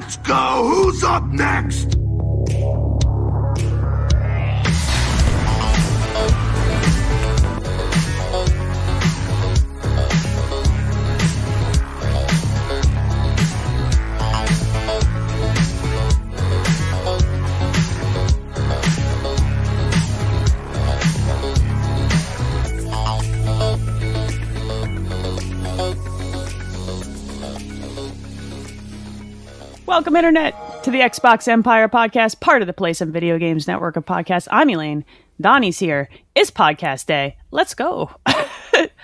Let's go! Who's up next? Welcome, Internet, to the Xbox Empire podcast, part of the Play Some Video Games Network of podcasts. I'm Elaine. Donnie's here. It's podcast day. Let's go.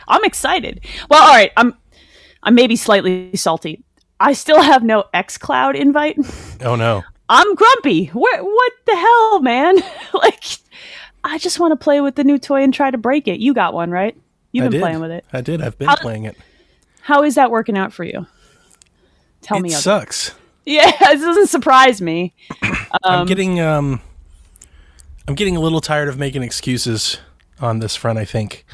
I'm excited. Well, all right. I'm maybe slightly salty. I still have no xCloud invite. Oh, no. I'm grumpy. What the hell, man? Like, I just want to play with the new toy and try to break it. You got one, right? You've been playing with it. I did. I've been playing it. How is that working out for you? Tell me. It sucks. Yeah, this doesn't surprise me. I'm getting a little tired of making excuses on this front, I think.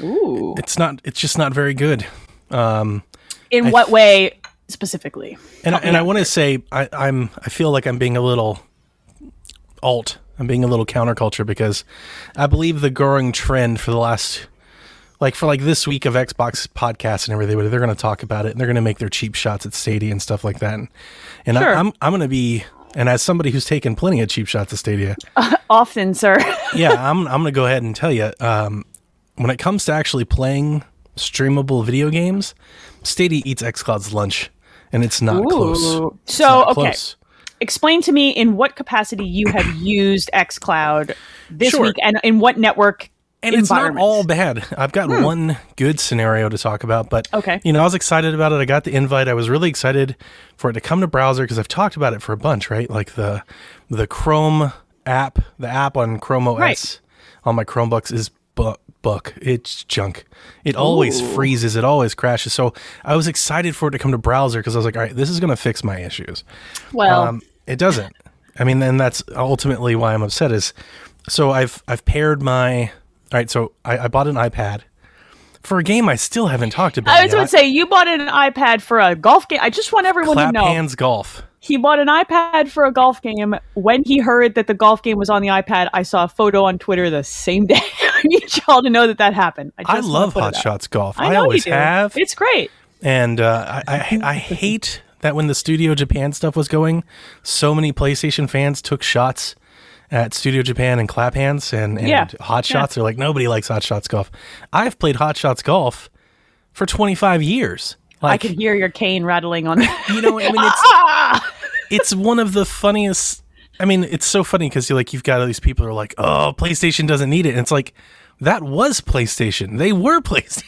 Ooh. It's just not very good. In what way specifically? And I want to say I feel like I'm being a little alt. I'm being a little counterculture because I believe the growing trend for the last this week of Xbox podcasts and everything, they're going to talk about it and they're going to make their cheap shots at Stadia and stuff like that. And sure. I'm going to be, and as somebody who's taken plenty of cheap shots at Stadia, often, sir. Yeah, I'm going to go ahead and tell you, when it comes to actually playing streamable video games, Stadia eats xCloud's lunch, and it's not close. It's not close. Explain to me in what capacity you have used xCloud this week, and in what network. And it's not all bad. I've got one good scenario to talk about, but I was excited about it. I got the invite. I was really excited for it to come to browser because I've talked about it for a bunch, right? Like the Chrome app, the app on Chrome OS on my Chromebooks is buck. It's junk. It always freezes. It always crashes. So I was excited for it to come to browser because I was like, all right, this is going to fix my issues. Well, it doesn't. I mean, and that's ultimately why I'm upset. So I've paired my. All right, so I bought an iPad for a game I still haven't talked about. I was going to say, you bought an iPad for a golf game. I just want everyone to know. Clap Hanz Golf. He bought an iPad for a golf game. When he heard that the golf game was on the iPad, I saw a photo on Twitter the same day. I need y'all to know that happened. I love Hot Shots Golf. I always have. It's great. And I hate that when the Studio Japan stuff was going, so many PlayStation fans took shots at Studio Japan and Clap Hanz and Hot Shots. They're like, nobody likes Hot Shots Golf. I've played Hot Shots Golf for 25 years. Like, I could hear your cane rattling on that. It's one of the funniest. I mean, it's so funny because you've got all these people who are like, oh, PlayStation doesn't need it. And it's like, that was PlayStation. They were PlayStation.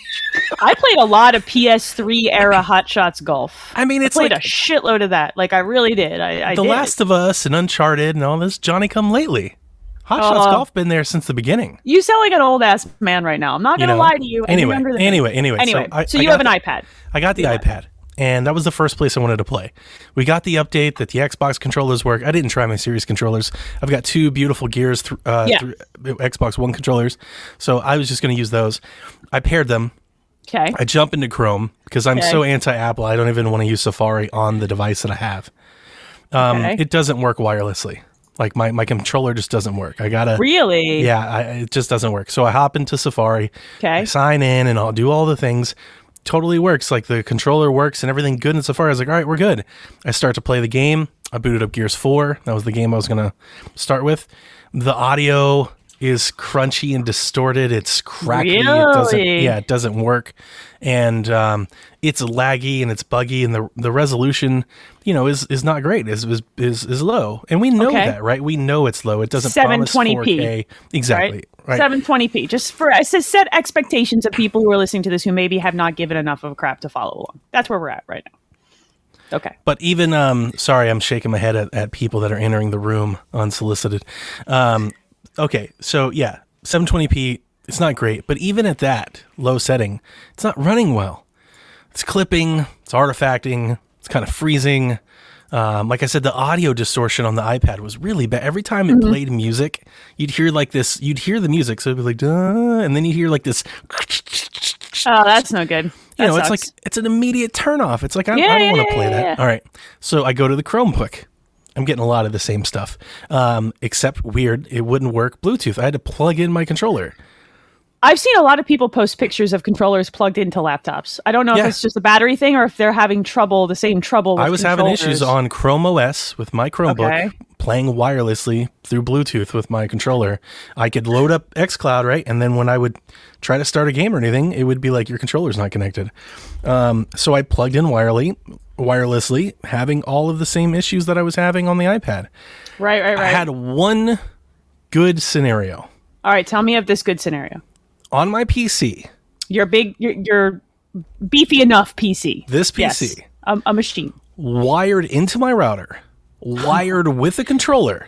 I played a lot of PS3 era Hot Shots Golf. I mean, I played a shitload of that. Like, I really did. The Last of Us and Uncharted and all this Johnny Come Lately. Hot Shots Golf been there since the beginning. You sound like an old ass man right now. I'm not going to lie to you. Anyway. So you have an iPad. I got the iPad. And that was the first place I wanted to play. We got the update that the Xbox controllers work. I didn't try my Series controllers. I've got two beautiful Gears Xbox One controllers. So I was just going to use those. I paired them. Okay. I jump into Chrome because I'm so anti-Apple. I don't even want to use Safari on the device that I have. It doesn't work wirelessly. Like my controller just doesn't work. I gotta really. Yeah, it just doesn't work. So I hop into Safari. Okay. I sign in and I'll do all the things. Totally works. Like the controller works and everything good in Safari. I was like, all right, we're good. I start to play the game. I booted up Gears 4. That was the game I was going to start with. The audio is crunchy and distorted. It's crackly. Really? It doesn't work. And it's laggy and it's buggy. And the resolution, is not great. Is low. And we know that, right? We know it's low. It doesn't promise 4K. Exactly. Right? Right. 720p. I set expectations of people who are listening to this who maybe have not given enough of a crap to follow along. That's where we're at right now. Okay. But even, sorry, I'm shaking my head at people that are entering the room unsolicited. Okay. So, 720p, it's not great. But even at that low setting, it's not running well. It's clipping. It's artifacting. It's kind of freezing. Like I said, the audio distortion on the iPad was really bad. Every time it played music, you'd hear you'd hear the music. So it'd be like, duh, and then you'd hear like this. Oh, that's no good. you know, it's like, it's an immediate turnoff. It's like, I don't want to play that. All right. So I go to the Chromebook. I'm getting a lot of the same stuff, except weird. It wouldn't work Bluetooth. I had to plug in my controller. I've seen a lot of people post pictures of controllers plugged into laptops. I don't know if it's just a battery thing or if they're having trouble, the same trouble with having issues on Chrome OS with my Chromebook, playing wirelessly through Bluetooth with my controller. I could load up xCloud, right? And then when I would try to start a game or anything, it would be like, your controller's not connected. So I plugged in wirelessly, having all of the same issues that I was having on the iPad. Right. I had one good scenario. All right, tell me of this good scenario. On my PC. Your beefy enough PC. This PC. Yes, a machine. Wired into my router, wired with a controller.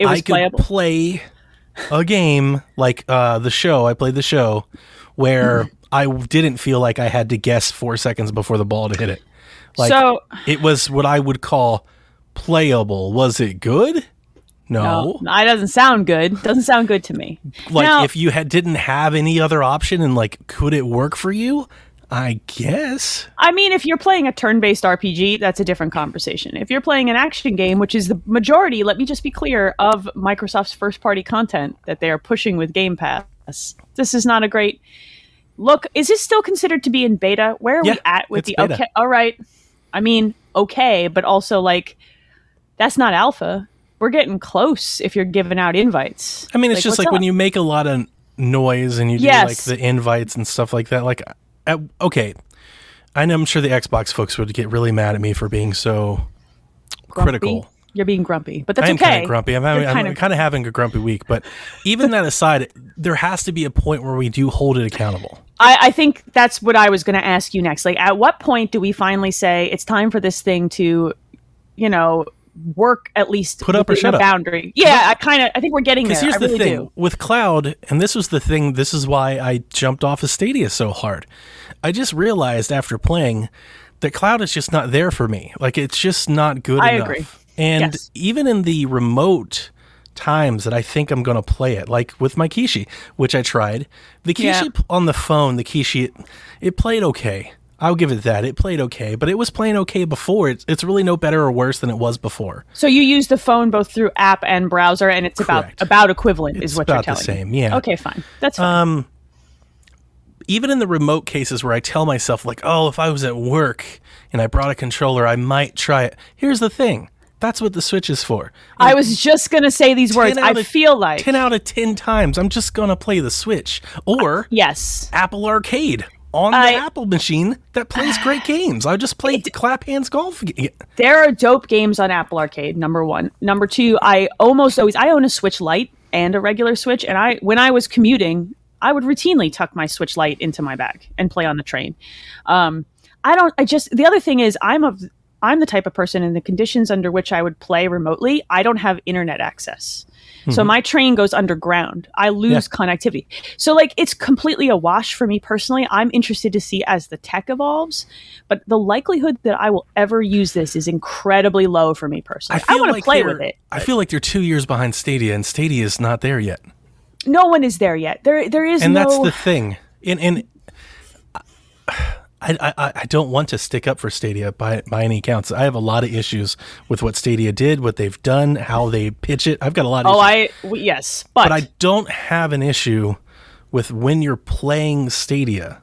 It was playable. I could play a game like the show. I played the show where I didn't feel like I had to guess 4 seconds before the ball to hit it. Like, so it was what I would call playable. Was it good? No, it doesn't sound good. Doesn't sound good to me. Like, now, if you didn't have any other option and, like, could it work for you? I guess. I mean, if you're playing a turn-based RPG, that's a different conversation. If you're playing an action game, which is the majority, let me just be clear, of Microsoft's first-party content that they are pushing with Game Pass, this is not a great look. Is this still considered to be in beta? Where are we at with the beta? Okay? All right. I mean, okay, but also, like, that's not alpha. We're getting close if you're giving out invites. I mean, it's just like when you make a lot of noise and you do like the invites and stuff like that. Like, okay, I know I'm sure the Xbox folks would get really mad at me for being so critical. You're being grumpy, but that's okay. I'm kind of grumpy. I'm kind of having a grumpy week, but even that aside, there has to be a point where we do hold it accountable. I think that's what I was going to ask you next. Like, at what point do we finally say it's time for this thing to, you know, work at least put up or shut up boundary? Yeah, I think we're getting there. Here's I the really thing do. With cloud, and this was the thing. This is why I jumped off of Stadia so hard. I just realized after playing that cloud is just not there for me. Like, it's just not good enough. I agree. And even in the remote times that I think I'm going to play it, like with my Kishi, which I tried, the Kishi on the phone, the Kishi, it played okay. I'll give it that. It played okay, but it was playing okay before. It's really no better or worse than it was before. So you use the phone both through app and browser, and it's about equivalent is what you're telling me. It's about the same, yeah. Okay, fine. That's fine. Even in the remote cases where I tell myself, like, oh, if I was at work and I brought a controller, I might try it. Here's the thing. That's what the Switch is for. I was just going to say these words. I feel like 10 out of 10 times, I'm just going to play the Switch or Apple Arcade. On the Apple machine that plays great games. I just played Clap Hanz Golf. There are dope games on Apple Arcade, number one. Number two, I almost always... I own a Switch Lite and a regular Switch, and when I was commuting, I would routinely tuck my Switch Lite into my bag and play on the train. The other thing is, I'm the type of person in the conditions under which I would play remotely, I don't have internet access. So my train goes underground. I lose connectivity. So, like, it's completely a wash for me personally. I'm interested to see as the tech evolves, but the likelihood that I will ever use this is incredibly low for me personally. I want to play with it. I feel like they're 2 years behind Stadia, and Stadia is not there yet. No one is there yet. There is no... And that's the thing. And I don't want to stick up for Stadia by any counts. I have a lot of issues with what Stadia did, what they've done, how they pitch it. I've got a lot of issues. But I don't have an issue with when you're playing Stadia.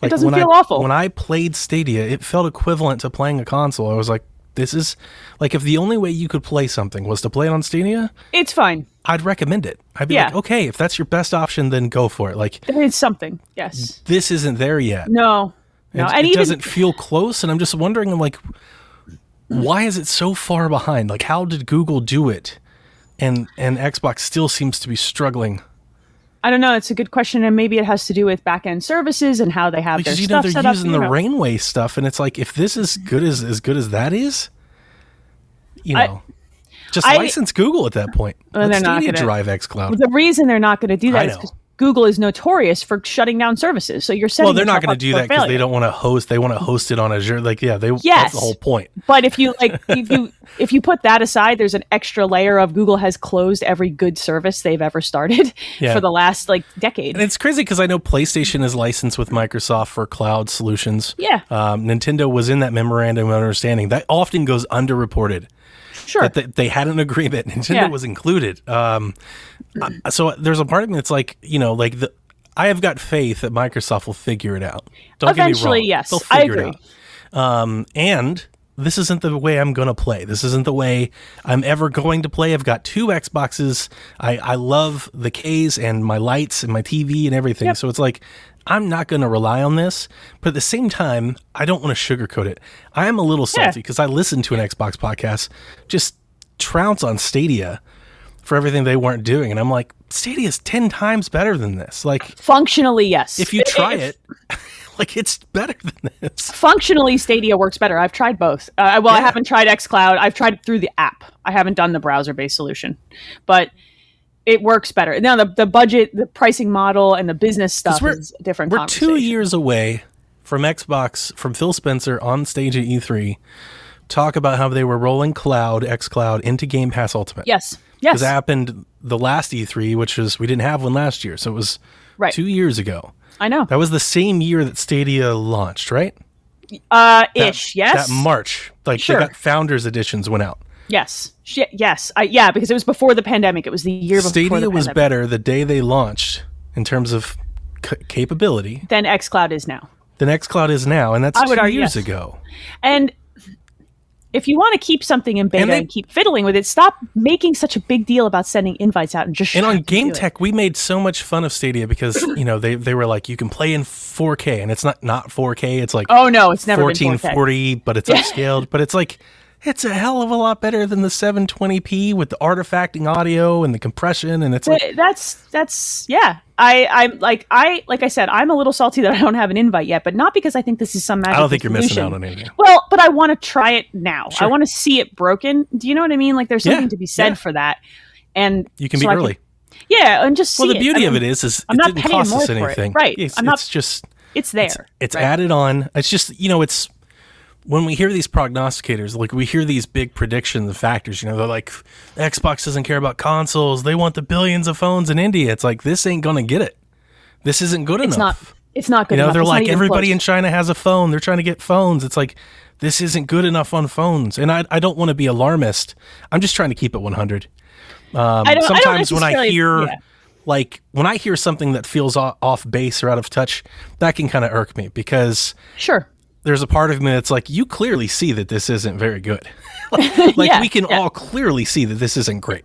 Like, it doesn't feel awful. When I played Stadia, it felt equivalent to playing a console. I was like, this is... Like, if the only way you could play something was to play it on Stadia... It's fine. I'd recommend it. I'd be like, okay, if that's your best option, then go for it. Like, there is something, yes. This isn't there yet. No. No, and it doesn't feel close, and I'm just wondering, I'm like, why is it so far behind? Like, how did Google do it, and Xbox still seems to be struggling? I don't know. It's a good question, and maybe it has to do with back-end services and how they have their stuff set up. Because, they're using the Rainway stuff, and it's like, if this is good as that is, you know... Just license Google at that point. Let Stadia drive xCloud. The reason they're not going to do that is because Google is notorious for shutting down services. So you're setting. Well, they're not going to do that because they don't want to host. They want to host it on Azure. Like, yeah, they. Yes, that's the whole point. But if you like, if you put that aside, there's an extra layer of Google has closed every good service they've ever started for the last like decade. And it's crazy because I know PlayStation is licensed with Microsoft for cloud solutions. Yeah. Nintendo was in that memorandum of understanding that often goes underreported. Sure. That they had an agreement. Nintendo was included. So there's a part of me that's like, you know, like I have got faith that Microsoft will figure it out. Don't eventually, get me wrong. Yes, they'll figure it out. And this isn't the way I'm going to play. This isn't the way I'm ever going to play. I've got two Xboxes. I love the Ks and my lights and my TV and everything. Yep. So it's like, I'm not going to rely on this, but at the same time, I don't want to sugarcoat it. I am a little salty because I listened to an Xbox podcast just trounce on Stadia for everything they weren't doing. And I'm like, Stadia is 10 times better than this. Like, functionally, yes. If you try it, like, it's better than this. Functionally, Stadia works better. I've tried both. I haven't tried xCloud. I've tried through the app. I haven't done the browser-based solution. But it works better. Now, the budget, the pricing model, and the business stuff is a different conversation. We're 2 years away from Xbox, from Phil Spencer on stage at E3, talk about how they were rolling xCloud into Game Pass Ultimate. Yes, yes. Because that happened the last E3, which was, we didn't have one last year, so it was 2 years ago. I know. That was the same year that Stadia launched, right? That March. Like, they got Founders Editions went out. Yes. Yes. Because it was before the pandemic. It was the year before Stadia was better the day they launched in terms of capability than xCloud is now. And that's 2 years ago. And if you want to keep something in beta and keep fiddling with it, stop making such a big deal about sending invites out and just. And on Game Tech, we made so much fun of Stadia because they were like, you can play in 4K, and it's not 4K. It's like, oh no, it's never 1440, but it's upscaled. But it's like, it's a hell of a lot better than the 720p with the artifacting audio and the compression, and it's like I'm like I said, I'm a little salty that I don't have an invite yet, but not because I think this is some magic. I don't think you're missing out on anything. Well, but I want to try it now. Sure. I want to see it broken. Do you know what I mean? Like, there's something to be said for that, and you can be early. And just see it. Well, the beauty of it is I'm it not didn't cost us anything, right? It's there. It's added on. It's just it's. When we hear these prognosticators, like we hear these big predictions of factors, they're like, Xbox doesn't care about consoles. They want the billions of phones in India. It's like, this ain't going to get it. This isn't good enough. It's not good enough. They're like, everybody in China has a phone. They're trying to get phones. It's like, this isn't good enough on phones. And I don't want to be alarmist. I'm just trying to keep it 100. Sometimes when I hear... Yeah. Like, when I hear something that feels off base or out of touch, that can kind of irk me because... Sure. There's a part of me that's like, you clearly see that this isn't very good. We can all clearly see that this isn't great.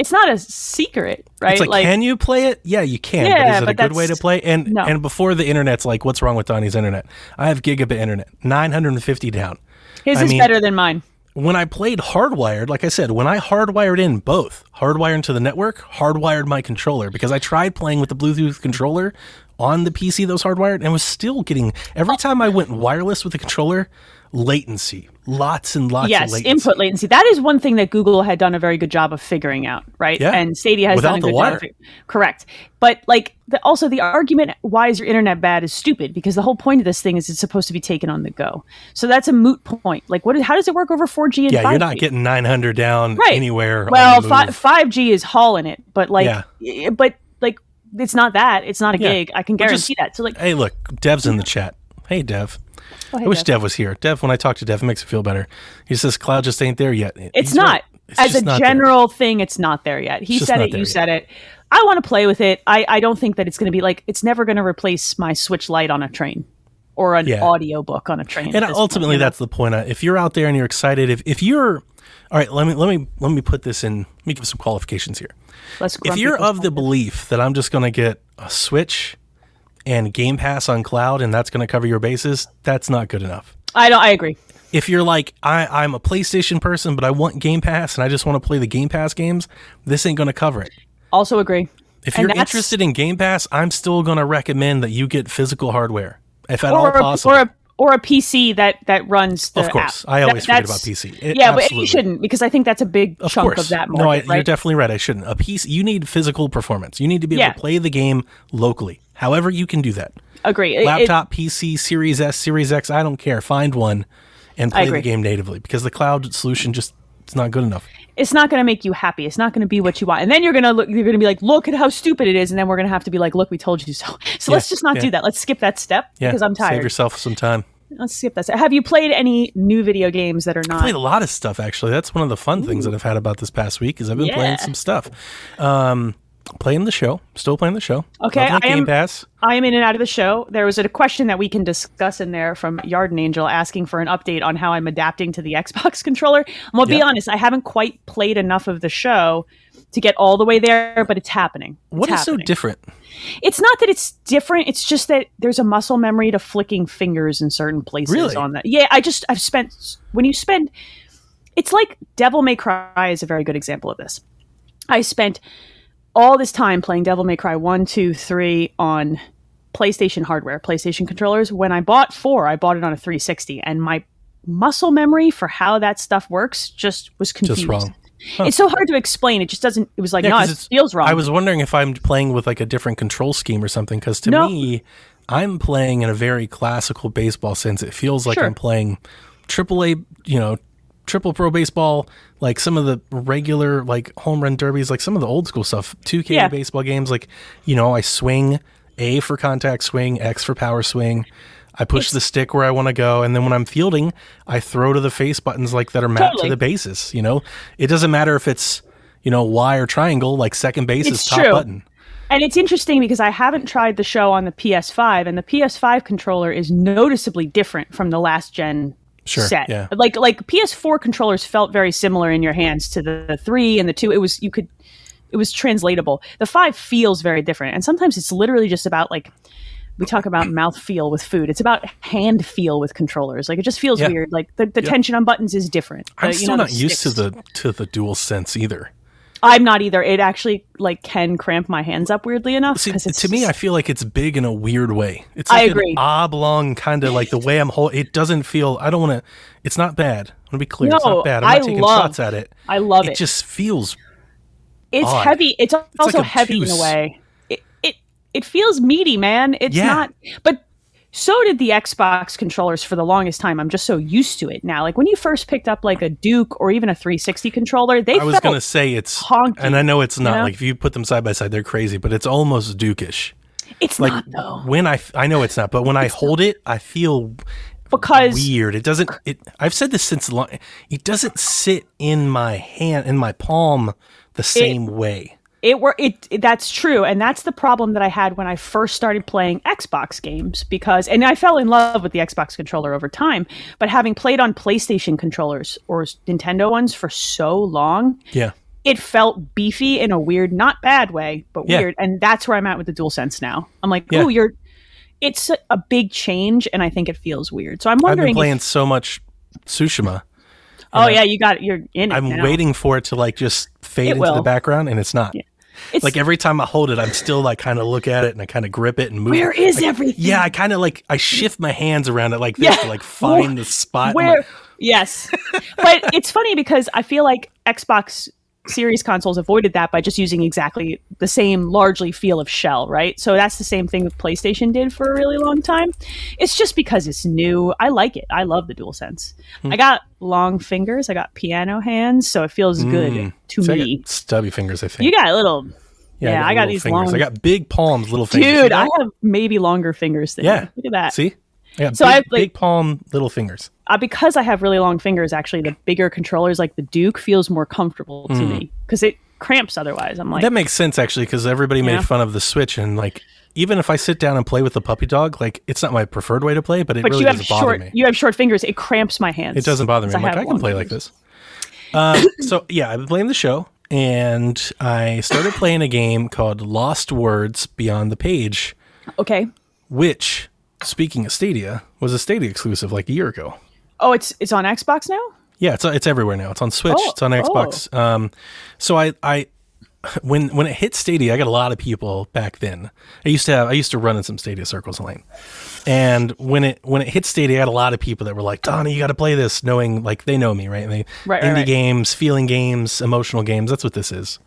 It's not a secret, right? It's like, can you play it? Yeah, you can. Yeah, but is it a good way to play? And before the internet's like, what's wrong with Donnie's internet? I have gigabit internet, 950 down. His is better than mine. When I played Hardwired, like I said, when I hardwired in both, hardwired into the network, hardwired my controller, because I tried playing with the Bluetooth controller on the PC that was hardwired and was still getting, every time I went wireless with the controller, latency. Lots and lots of latency. Yes, input latency. That is one thing that Google had done a very good job of figuring out, right? Yeah. And Stadia has done a good job. Correct. But like, also the argument, why is your internet bad, is stupid, because the whole point of this thing is it's supposed to be taken on the go. So that's a moot point. Like, how does it work over 4G and 5G? Yeah, you're not getting 900 down anywhere. Well, 5G is hauling it, but like, it's not that. It's not a gig. I can guarantee that. So like, hey, look, Dev's in the chat. Hey, Dev. Oh, hey, I wish Dev was here. Dev, when I talk to Dev, it makes it feel better. He says cloud just ain't there yet. It's not. As a general thing, it's not there yet. He said it. You said it. I want to play with it. I don't think that it's going to be like, it's never going to replace my Switch Lite on a train or an audiobook on a train. And ultimately, that's the point. If you're out there and you're excited, if you're all right, let me put this in. Let me give some qualifications here. If you're of the belief that I'm just going to get a Switch and Game Pass on cloud, and that's going to cover your bases, that's not good enough. I agree. If you're like, I'm a PlayStation person, but I want Game Pass, and I just want to play the Game Pass games, this ain't going to cover it. Also agree. If you're interested in Game Pass, I'm still going to recommend that you get physical hardware, if at all possible. Or a PC that runs the Of course. App. I always forget about PC. Absolutely. But you shouldn't, because I think that's a big chunk of that market. No, you're definitely right. I shouldn't. A PC, you need physical performance. You need to be able to play the game locally. However you can do that. Agree. Laptop, PC, Series S, Series X, I don't care. Find one and play the game natively, because the cloud solution just it's not good enough. It's not going to make you happy. It's not going to be what you want. And then you're going to be like, look at how stupid it is. And then we're going to have to be like, look, we told you so. So let's just not do that. Let's skip that step because I'm tired. Save yourself some time. Let's skip that step. Have you played any new video games that are not? I played a lot of stuff, actually. That's one of the fun things that I've had about this past week is I've been playing some stuff. Playing the show. Still playing the show. Okay. Game Pass. I am in and out of the show. There was a question that we can discuss in there from Yarden Angel asking for an update on how I'm adapting to the Xbox controller. I'm going to be honest. I haven't quite played enough of the show to get all the way there, but it's happening. What is so different? It's not that it's different. It's just that there's a muscle memory to flicking fingers in certain places on that. Yeah. It's like Devil May Cry is a very good example of this. I spent all this time playing Devil May Cry 1, 2, 3 on PlayStation hardware, PlayStation controllers. When I bought 4, I bought it on a 360, and my muscle memory for how that stuff works just was confused. Just wrong. Huh. It's so hard to explain. It just doesn't... It was like, it feels wrong. I was wondering if I'm playing with like a different control scheme or something, because to me, I'm playing in a very classical baseball sense. It feels like I'm playing triple pro baseball, like some of the regular like home run derbies, like some of the old school stuff, 2K baseball games. Like, I swing A for contact swing, X for power swing. I push the stick where I want to go. And then when I'm fielding, I throw to the face buttons like that are mapped to the bases. It doesn't matter if it's, Y or triangle, like second base is top button. And it's interesting because I haven't tried the show on the PS5, and the PS5 controller is noticeably different from the last gen set. Yeah. Like PS4 controllers felt very similar in your hands to the 3 and the 2. It was translatable. The 5 feels very different. And sometimes it's literally just about like, we talk about mouth feel with food. It's about hand feel with controllers. Like it just feels weird. Like the tension on buttons is different. I'm still not used to the DualSense either. I'm not either. It actually like can cramp my hands up weirdly enough. See, to me, I feel like it's big in a weird way. It's like an oblong kind of like the way I'm holding. It doesn't feel, I don't want to, it's not bad. I want to be clear. No, it's not bad. I'm not taking shots at it. I love it. It just feels odd. Heavy. It's also like heavy in a way. It feels meaty, man. It's not, but so did the Xbox controllers for the longest time. I'm just so used to it now. Like when you first picked up like a Duke or even a 360 controller, I was going to say it's honky, and I know it's not like if you put them side by side, they're crazy, but it's almost Duke-ish. It's like, not though. When I know it's not, but when I hold it, I feel weird. It doesn't. I've said this since long. It doesn't sit in my hand, in my palm, the same way. That's true, and that's the problem that I had when I first started playing Xbox games, and I fell in love with the Xbox controller over time, but having played on PlayStation controllers or Nintendo ones for so long, it felt beefy in a weird, not bad way, but weird, and that's where I'm at with the DualSense now. I'm like, ooh, it's a big change, and I think it feels weird. So I'm wondering. I've been playing so much Tsushima. Oh yeah, you got it. You're in it. I'm waiting for it to like just fade into the background, and it's not. Yeah. It's like every time I hold it, I'm still like kind of look at it and I kind of grip it and move. Where is everything? Yeah, I kind of like I shift my hands around it like this to like find the spot. Where? Yes, but it's funny because I feel like Xbox Series consoles avoided that by just using exactly the same largely feel of shell, right? So that's the same thing that PlayStation did for a really long time. It's just because it's new. I like it. I love the DualSense. I got long fingers. I got piano hands, so it feels good to me. I got stubby fingers, I think. You got a little. Yeah, I got these fingers. I got big palms, little fingers. Dude, I have maybe longer fingers than you. Look at that. See? Yeah, so I have like, big palm, little fingers. Because I have really long fingers, actually, the bigger controllers, like the Duke, feels more comfortable to me because it cramps otherwise. I'm like, that makes sense actually, because everybody made fun of the Switch, and like even if I sit down and play with the puppy dog, like it's not my preferred way to play, but really doesn't bother me. You have short fingers; it cramps my hands. It doesn't bother me. I'm like, I can play like this. So yeah, I've been playing the show, and I started playing a game called Lost Words Beyond the Page. Okay. Which, speaking of Stadia, was a Stadia exclusive like a year ago. Oh, it's on Xbox now? Yeah, it's everywhere now. It's on Switch, it's on Xbox. So I when it hit Stadia, I got a lot of people back then. I used to run in some Stadia circles, Elaine. And when it hit Stadia, I got a lot of people that were like, "Donnie, you got to play this," knowing like they know me, right? And they indie games, feeling games, emotional games. That's what this is.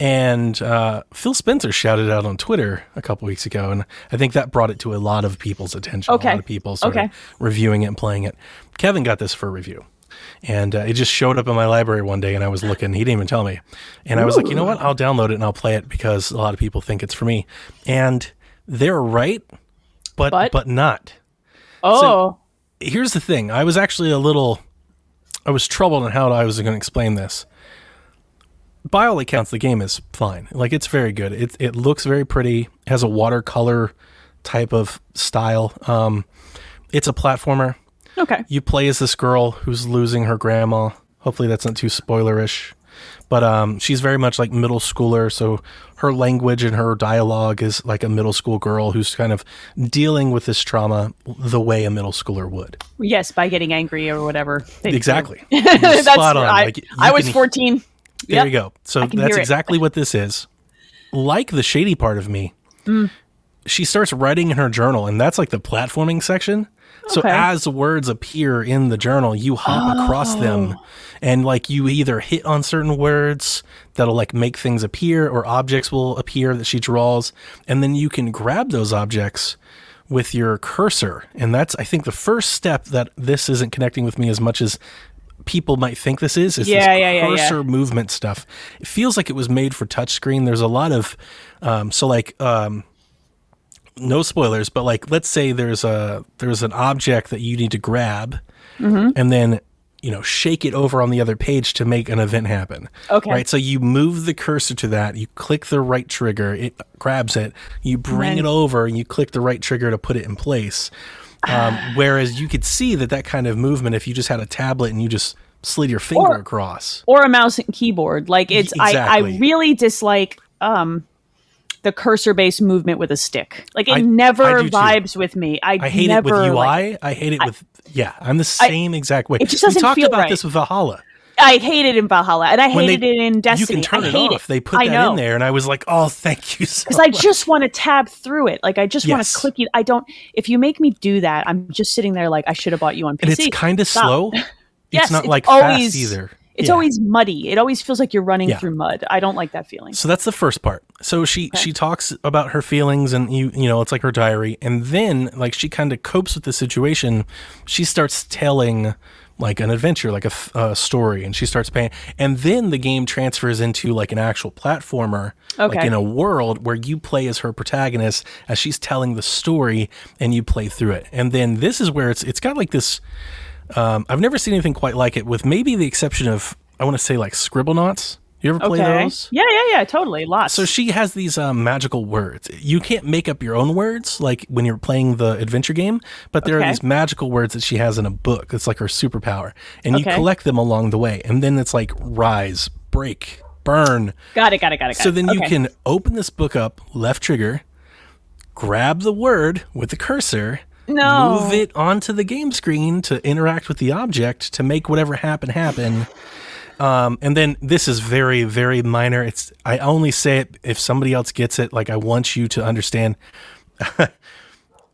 And Phil Spencer shouted out on Twitter a couple weeks ago, and I think that brought it to a lot of people's attention. Okay. A lot of people started reviewing it and playing it. Kevin got this for review. And it just showed up in my library one day, and I was looking. He didn't even tell me. And I was like, you know what? I'll download it and I'll play it because a lot of people think it's for me. And they're right, but not. Oh. So here's the thing. I was actually I was troubled on how I was going to explain this. By all accounts, the game is fine. Like, it's very good. It looks very pretty. It has a watercolor type of style. It's a platformer. Okay. You play as this girl who's losing her grandma. Hopefully that's not too spoilerish. But she's very much like middle schooler, so her language and her dialogue is like a middle school girl who's kind of dealing with this trauma the way a middle schooler would. Yes, by getting angry or whatever. Exactly. That's spot on. I was 14. There you go. So that's exactly what this is. Like the shady part of me, she starts writing in her journal, and that's like the platforming section. So as words appear in the journal, you hop across them, and like you either hit on certain words that'll like make things appear, or objects will appear that she draws, and then you can grab those objects with your cursor. And that's, I think, the first step that this isn't connecting with me as much as people might think this is. It's this cursor movement stuff. It feels like it was made for touchscreen. There's a lot of no spoilers, but like, let's say there's an object that you need to grab, and then, you know, shake it over on the other page to make an event happen. Okay. Right. So you move the cursor to that, you click the right trigger, it grabs it, you bring it over, and you click the right trigger to put it in place. Whereas you could see that kind of movement if you just had a tablet and you just slid your finger across, or a mouse and keyboard. Like, it's I really dislike the cursor-based movement with a stick. Like, it never vibes with me. I hate it with UI. I hate it with... Yeah, I'm the same exact way. It just doesn't feel right. We talked about this with Valhalla. I hate it in Valhalla, and I hated it in Destiny. You can turn it off. They put that in there, and I was like, oh, thank you so much. Because I just want to tab through it. Like, I just want to click it. I don't... If you make me do that, I'm just sitting there like, I should have bought you on PC. And it's kind of slow. It's not like fast either. It's always muddy. It always feels like you're running through mud. I don't like that feeling. So that's the first part. So she talks about her feelings, and you know, it's like her diary. And then like she kind of copes with the situation. She starts telling like an adventure, like a story, and she starts paying. And then the game transfers into like an actual platformer, like in a world where you play as her protagonist as she's telling the story, and you play through it. And then this is where it's got like this. I've never seen anything quite like it, with maybe the exception of, I want to say, like Scribblenauts. You ever play those? Yeah, totally. Lots. So she has these magical words. You can't make up your own words, like when you're playing the adventure game, but there are these magical words that she has in a book. It's like her superpower. And you collect them along the way. And then it's like rise, break, burn. Got it. So then you can open this book up, left trigger, grab the word with the cursor, move it onto the game screen to interact with the object to make whatever happen. And then this is very, very minor. It's, I only say it if somebody else gets it. Like, I want you to understand.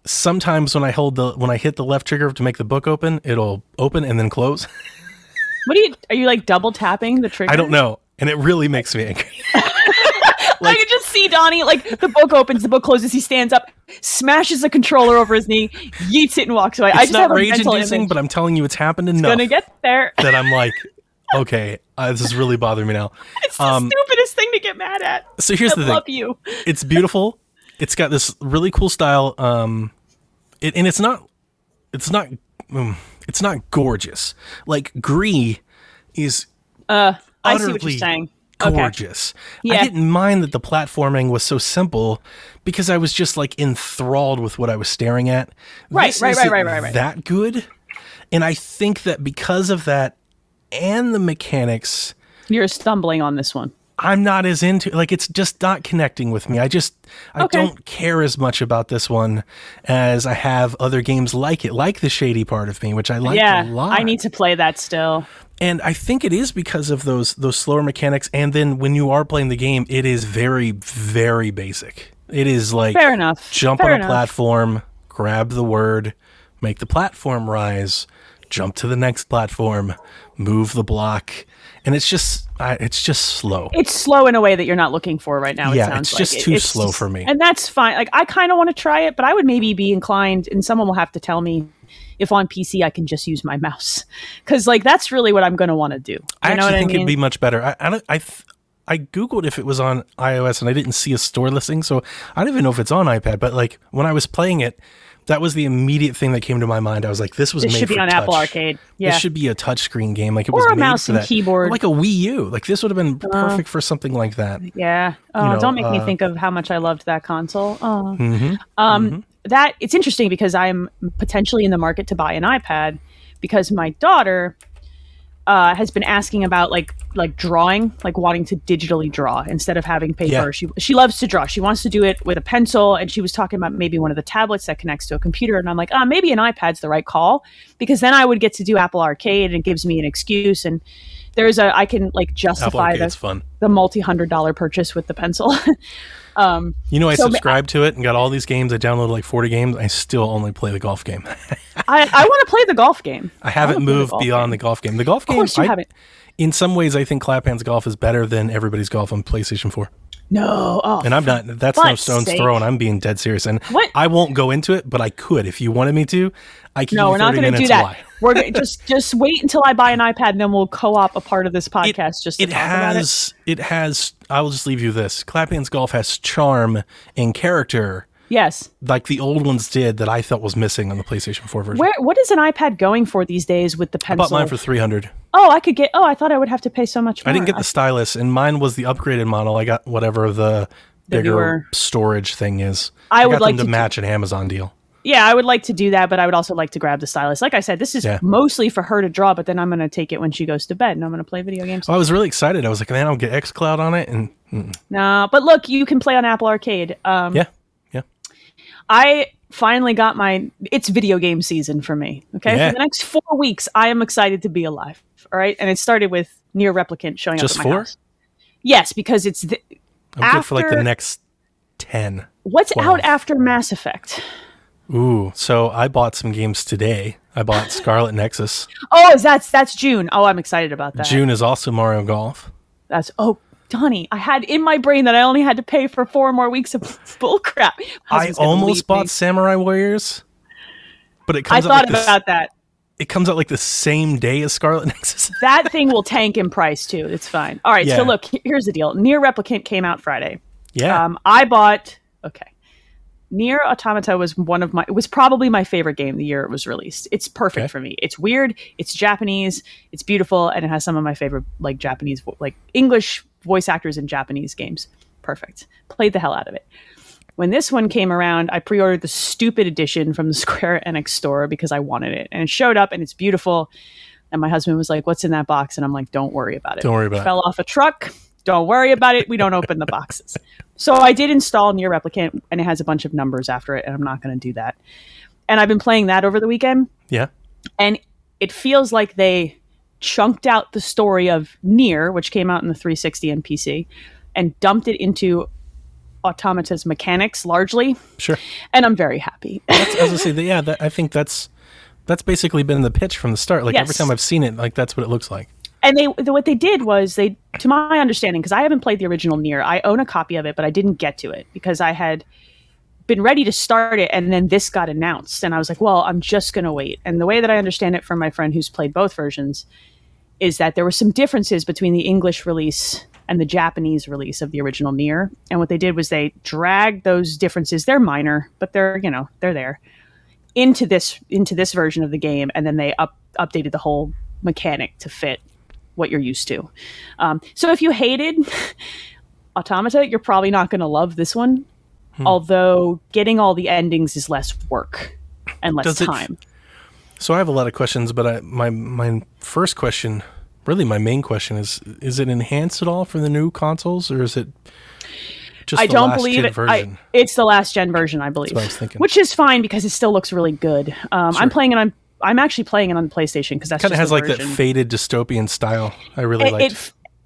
Sometimes when I hit the left trigger to make the book open, it'll open and then close. Are you like double tapping the trigger? I don't know. And it really makes me angry. Like, I can just see Donnie, like, the book opens, the book closes, he stands up, smashes the controller over his knee, yeets it, and walks away. It's not rage-inducing, but I'm telling you, it's happened enough. It's going to get there. That I'm like, okay, this is really bothering me now. It's the stupidest thing to get mad at. So here's the thing. I love you. It's beautiful. It's got this really cool style. And it's not gorgeous. Like, Gree is utterly... I see what you're saying. Gorgeous. Okay. Yeah. I didn't mind that the platforming was so simple because I was just like enthralled with what I was staring at. Right. That good. And I think that because of that and the mechanics, you're stumbling on this one. I'm not as into, like, it's just not connecting with me. I don't care as much about this one as I have other games like it, like the shady part of me, which I like a lot. I need to play that still. And I think it is because of those slower mechanics. And then when you are playing the game, it is very, very basic. It is like jump on a platform, grab the word, make the platform rise, jump to the next platform, move the block. And it's just slow. It's slow in a way that you're not looking for right now. Yeah, it's just too slow for me. And that's fine. Like, I kind of want to try it, but I would maybe be inclined, and someone will have to tell me if on PC I can just use my mouse. Because like that's really what I'm going to want to do. I think it'd be much better. I Googled if it was on iOS, and I didn't see a store listing, so I don't even know if it's on iPad. But like when I was playing it, that was the immediate thing that came to my mind. I was like, this made should be on touch. Apple Arcade. Yeah. This should be a touchscreen game. Like it was a mouse and keyboard. Like a Wii U. Like this would have been perfect for something like that. Yeah. Oh, don't make me think of how much I loved that console. Oh. Mm-hmm, That it's interesting because I'm potentially in the market to buy an iPad because my daughter has been asking about like drawing, like wanting to digitally draw instead of having paper. Yeah. She loves to draw. She wants to do it with a pencil. And she was talking about maybe one of the tablets that connects to a computer. And I'm like, maybe an iPad's the right call because then I would get to do Apple Arcade and it gives me an excuse. And I can like justify the multi-$100 purchase with the pencil. I subscribed to it and got all these games. I downloaded like 40 games. I still only play the golf game. I want to play the golf game. I haven't moved beyond the golf game. The golf game, of course, you haven't. In some ways, I think Clap Hanz Golf is better than everybody's golf on PlayStation 4. No. Oh, and I'm not. That's no stone's throw, and I'm being dead serious. And what? I won't go into it, but I could if you wanted me to. I can. No, we're not going to do that. We're just wait until I buy an iPad, and then we'll co-op a part of this podcast. It has. I will just leave you this. Clap Hanz Golf has charm and character. Yes. Like the old ones did that I thought was missing on the PlayStation 4 version. What is an iPad going for these days with the pencil? I bought mine for $300. Oh, I thought I would have to pay so much more. I didn't get the stylus, and mine was the upgraded model. I got whatever the bigger storage thing is. I got them to match an Amazon deal. Yeah, I would like to do that, but I would also like to grab the stylus. Like I said, this is mostly for her to draw, but then I'm going to take it when she goes to bed, and I'm going to play video games. Oh, I was really excited. I was like, man, I'll get xCloud on it. And No, but look, you can play on Apple Arcade. I finally got it's video game season for me. Okay. Yeah. For the next 4 weeks, I am excited to be alive. All right. And it started with Nier Replicant showing up at my house. Yes, because it's good for like the next 10. What's 12. Out after Mass Effect? Ooh. So I bought some games today. I bought Scarlet Nexus. Oh, that's June. Oh, I'm excited about that. June is also Mario Golf. Donnie, I had in my brain that I only had to pay for 4 more weeks of bullcrap. I almost bought Samurai Warriors, but I thought about that. It comes out like the same day as Scarlet Nexus. That thing will tank in price too. It's fine. All right, so look, here's the deal. Nier Replicant came out Friday. Yeah. Nier Automata was probably my favorite game the year it was released. It's perfect for me. It's weird, it's Japanese, it's beautiful, and it has some of my favorite like Japanese like English voice actors in Japanese games. Perfect. Played the hell out of it. When this one came around, I pre-ordered the stupid edition from the Square Enix store because I wanted it. And it showed up and it's beautiful. And my husband was like, "What's in that box?" And I'm like, "Don't worry about it. It fell off a truck. Don't worry about it. We don't open the boxes." So I did install Nier Replicant, and it has a bunch of numbers after it, and I'm not going to do that. And I've been playing that over the weekend. Yeah. And it feels like they chunked out the story of Nier, which came out in the 360 and PC, and dumped it into Automata's mechanics largely. Sure. And I'm very happy. I think that's basically been the pitch from the start. Like every time I've seen it, like that's what it looks like. And what they did was they, to my understanding, because I haven't played the original Nier, I own a copy of it, but I didn't get to it because I had been ready to start it, and then this got announced, and I was like, well, I'm just going to wait. And the way that I understand it from my friend who's played both versions is that there were some differences between the English release and the Japanese release of the original Nier. And what they did was they dragged those differences, they're minor, but they're there, into this version of the game, and then they updated the whole mechanic to fit what you're used to. So if you hated Automata, you're probably not going to love this one. Although getting all the endings is less work and less time. So I have a lot of questions, but my first question, really my main question is it enhanced at all for the new consoles, or is it just it's the last gen version, I believe. That's what I was thinking. Which is fine because it still looks really good. I'm playing it on I'm actually playing it on PlayStation because that's kind of has like that faded dystopian style. I really like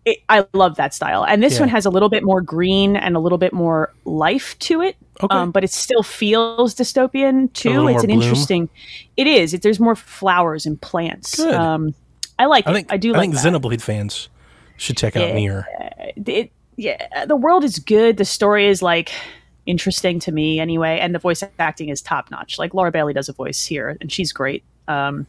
it. I love that style. And this one has a little bit more green and a little bit more life to it. Okay. But it still feels dystopian too. It's an bloom. Interesting. It is. There's more flowers and plants. Good. I like it. I think Xenoblade fans should check out Nier. The world is good. The story is like interesting to me anyway. And the voice acting is top notch. Like Laura Bailey does a voice here and she's great. You're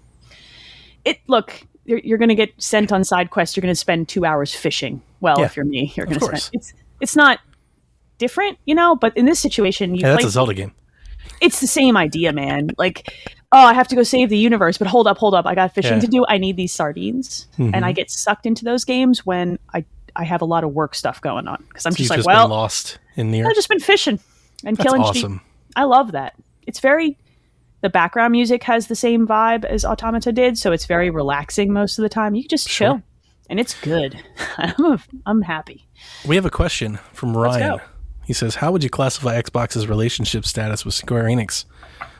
going to get sent on side quests. You're going to spend 2 hours fishing. Well, if you're me, you're going to spend... It's not different, you know? But in this situation... that's a Zelda game. It's the same idea, man. Like, I have to go save the universe, but hold up. I got fishing to do. I need these sardines. Mm-hmm. And I get sucked into those games when I have a lot of work stuff going on. Because I'm just been lost in the air. I've just been fishing and killing awesome. Sheep. I love that. It's very... The background music has the same vibe as Automata did, so it's very relaxing most of the time. You just chill, and it's good. I'm happy. We have a question from Ryan. He says, how would you classify Xbox's relationship status with Square Enix?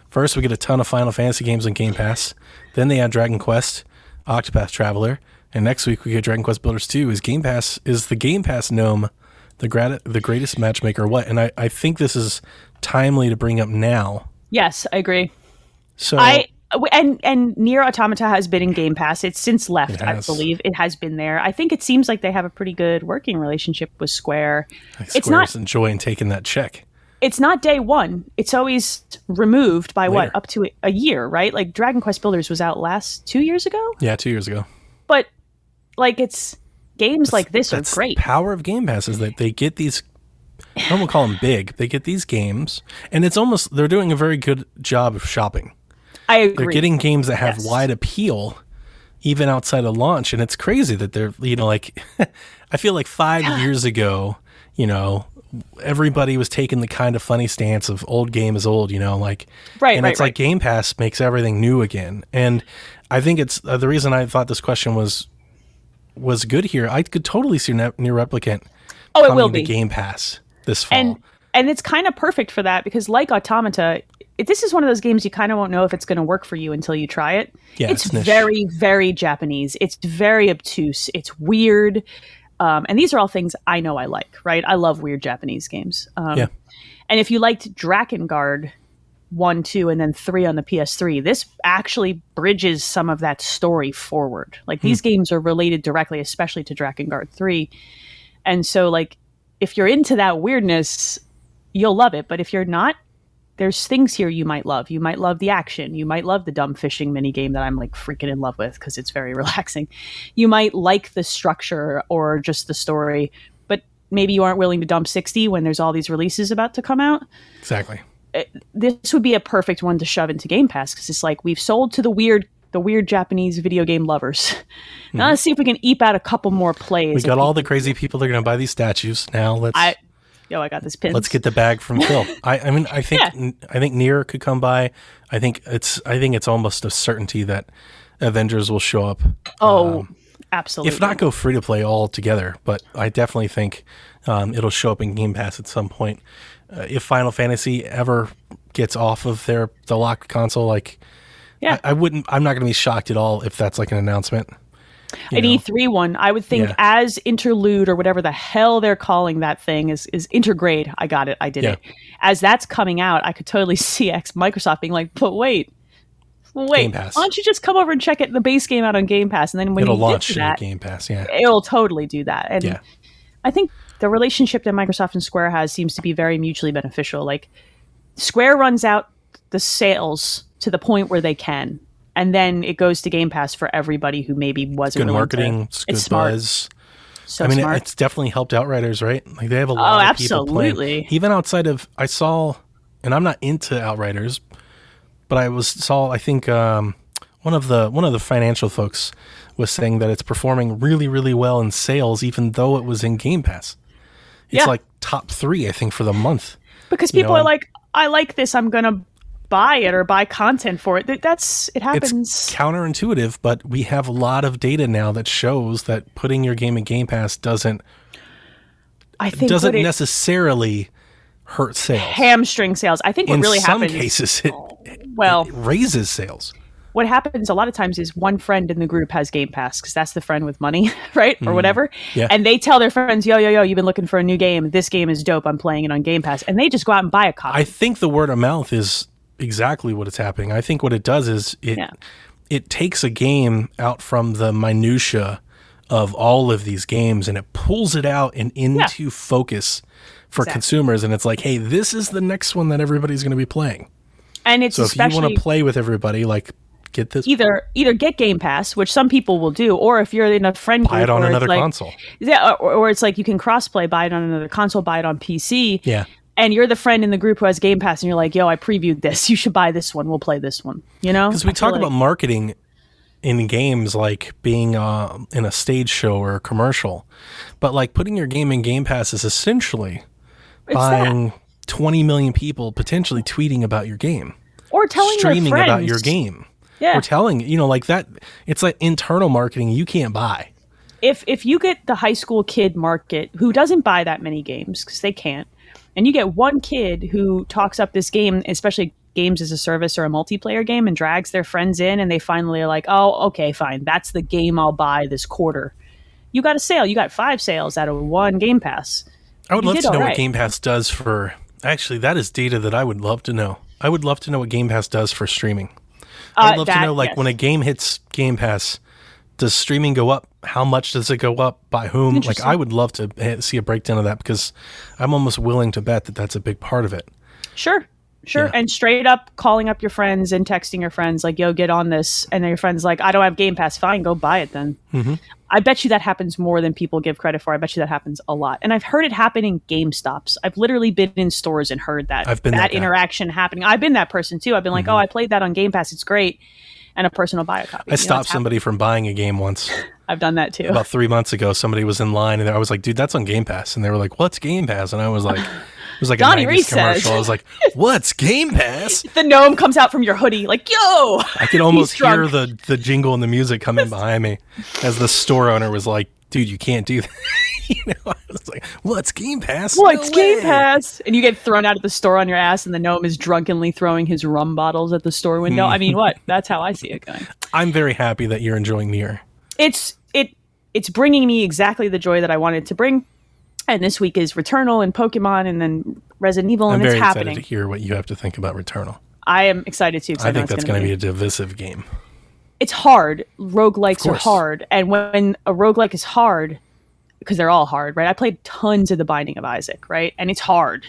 First, we get a ton of Final Fantasy games on Game Pass. Then they add Dragon Quest, Octopath Traveler, and next week we get Dragon Quest Builders 2. Is the Game Pass gnome the greatest matchmaker or what? And I think this is timely to bring up now. Yes, I agree. So and Nier Automata has been in Game Pass. It's since left, I believe. It has been there. I think it seems like they have a pretty good working relationship with Square. It's not enjoying taking that check. It's not day one. It's always removed by later. Up to a year, right? Like Dragon Quest Builders was out 2 years ago. Yeah, 2 years ago. But like it's games like this are great. The power of Game Pass is that they get these. I don't want to call them big. They get these games, and it's almost they're doing a very good job of shopping. I agree. They're getting games that have wide appeal, even outside of launch, and it's crazy that they're, you know, like, I feel like 5 years ago, you know, everybody was taking the kind of funny stance of old game is old, you know, like, like Game Pass makes everything new again, and I think it's the reason I thought this question was good here. I could totally see Nier Replicant coming to Game Pass this fall, and it's kind of perfect for that because like Automata. This is one of those games you kind of won't know if it's going to work for you until you try it. Yeah, it's niche. Very, very Japanese. It's very obtuse. It's weird. And these are all things I know I like, right? I love weird Japanese games. And if you liked Drakengard 1, 2, and then 3 on the PS3, this actually bridges some of that story forward. Like these games are related directly, especially to Drakengard 3. And so like, if you're into that weirdness, you'll love it. But if you're not, there's things here you might love. You might love the action. You might love the dumb fishing minigame that I'm like freaking in love with because it's very relaxing. You might like the structure or just the story, but maybe you aren't willing to dump 60 when there's all these releases about to come out. Exactly. This would be a perfect one to shove into Game Pass because it's like we've sold to the weird Japanese video game lovers. Now let's see if we can eke out a couple more plays. We got all the crazy people that are going to buy these statues. Now let's... I got this pin. Let's get the bag from Phil. I think Nier could come by. I think it's almost a certainty that Avengers will show up. Absolutely. If not, go free to play altogether. But I definitely think it'll show up in Game Pass at some point. If Final Fantasy ever gets off of the locked console, I'm not going to be shocked at all if that's like an announcement. An E3 one, I would think as interlude or whatever the hell they're calling that thing is intergrade. I got it. I did it. As that's coming out, I could totally see Microsoft being like, but wait, why don't you just come over and check the base game out on Game Pass? And then when it'll launch in Game Pass, it'll totally do that. And I think the relationship that Microsoft and Square has seems to be very mutually beneficial. Like Square runs out the sales to the point where they can. And then it goes to Game Pass for everybody who maybe wasn't. Good marketing, it's good buzz. So I mean, it's definitely helped Outriders, right? Like they have a lot of people playing. Absolutely. Even outside of, I'm not into Outriders, but I think one of the financial folks was saying that it's performing really, really well in sales, even though it was in Game Pass. It's like top 3, I think, for the month. Because people are like, I like this, I'm going to buy it or buy content for it. It happens. It's counterintuitive, but we have a lot of data now that shows that putting your game in Game Pass doesn't necessarily hurt sales. Hamstring sales. I think what really happens in some cases it raises sales. what happens a lot of times is one friend in the group has Game Pass because that's the friend with money, right? Or whatever. Yeah. And they tell their friends, yo, you've been looking for a new game. This game is dope. I'm playing it on Game Pass. And they just go out and buy a copy. I think the word of mouth is exactly what it's happening. I think what it does is it takes a game out from the minutia of all of these games and it pulls it out and into focus for consumers. And it's like, hey, this is the next one that everybody's going to be playing. And it's so if you want to play with everybody, like get this either get Game Pass, which some people will do, or if you're in a friend group, buy it on another console. Yeah, or it's like you can crossplay, buy it on another console, buy it on PC. Yeah, and you're the friend in the group who has Game Pass, and you're like, yo, I previewed this. You should buy this one. We'll play this one. You know, because we talk about marketing in games like being in a stage show or a commercial, but like putting your game in Game Pass is essentially buying 20 million people potentially tweeting about your game or telling streaming their friends about your game or telling, you know, like that. It's like internal marketing you can't buy. If you get the high school kid market who doesn't buy that many games because they can't, and you get one kid who talks up this game, especially games as a service or a multiplayer game, and drags their friends in, and they finally are like, oh, okay, fine. That's the game I'll buy this quarter. You got a sale. You got 5 sales out of one Game Pass. I would love to know what Game Pass does for... Actually, that is data that I would love to know. I would love to know what Game Pass does for streaming. I would love to know, like, when a game hits Game Pass, does streaming go up? How much does it go up? By whom? Like, I would love to see a breakdown of that because I'm almost willing to bet that that's a big part of it. Sure. Yeah. And straight up calling up your friends and texting your friends like, yo, get on this. And then your friend's like, I don't have Game Pass. Fine, go buy it then. Mm-hmm. I bet you that happens more than people give credit for. I bet you that happens a lot. And I've heard it happen in GameStops. I've literally been in stores and heard that interaction happening. I've been that person too. I've been like, oh, I played that on Game Pass. It's great. And a person will buy a copy. I stopped somebody from buying a game once. I've done that too. About 3 months ago, somebody was in line and I was like, dude, that's on Game Pass. And they were like, what's Game Pass? And I was like... It was like Donnie a 90s commercial. I was like, what's Game Pass? The gnome comes out from your hoodie like, yo! I could almost hear the jingle and the music coming behind me as the store owner was like, dude, you can't do that. You know, I was like, what's Game Pass? What's Game Pass? And you get thrown out of the store on your ass and the gnome is drunkenly throwing his rum bottles at the store window. I mean, what? That's how I see it going. I'm very happy that you're enjoying Nier. It's bringing me exactly the joy that I wanted to bring. And this week is Returnal and Pokemon and then Resident Evil, and it's happening. I'm very excited to hear what you have to think about Returnal. I am excited too. I think that's going to be a divisive game. It's hard. Roguelikes are hard. And when a roguelike is hard, because they're all hard, right? I played tons of The Binding of Isaac, right? And it's hard.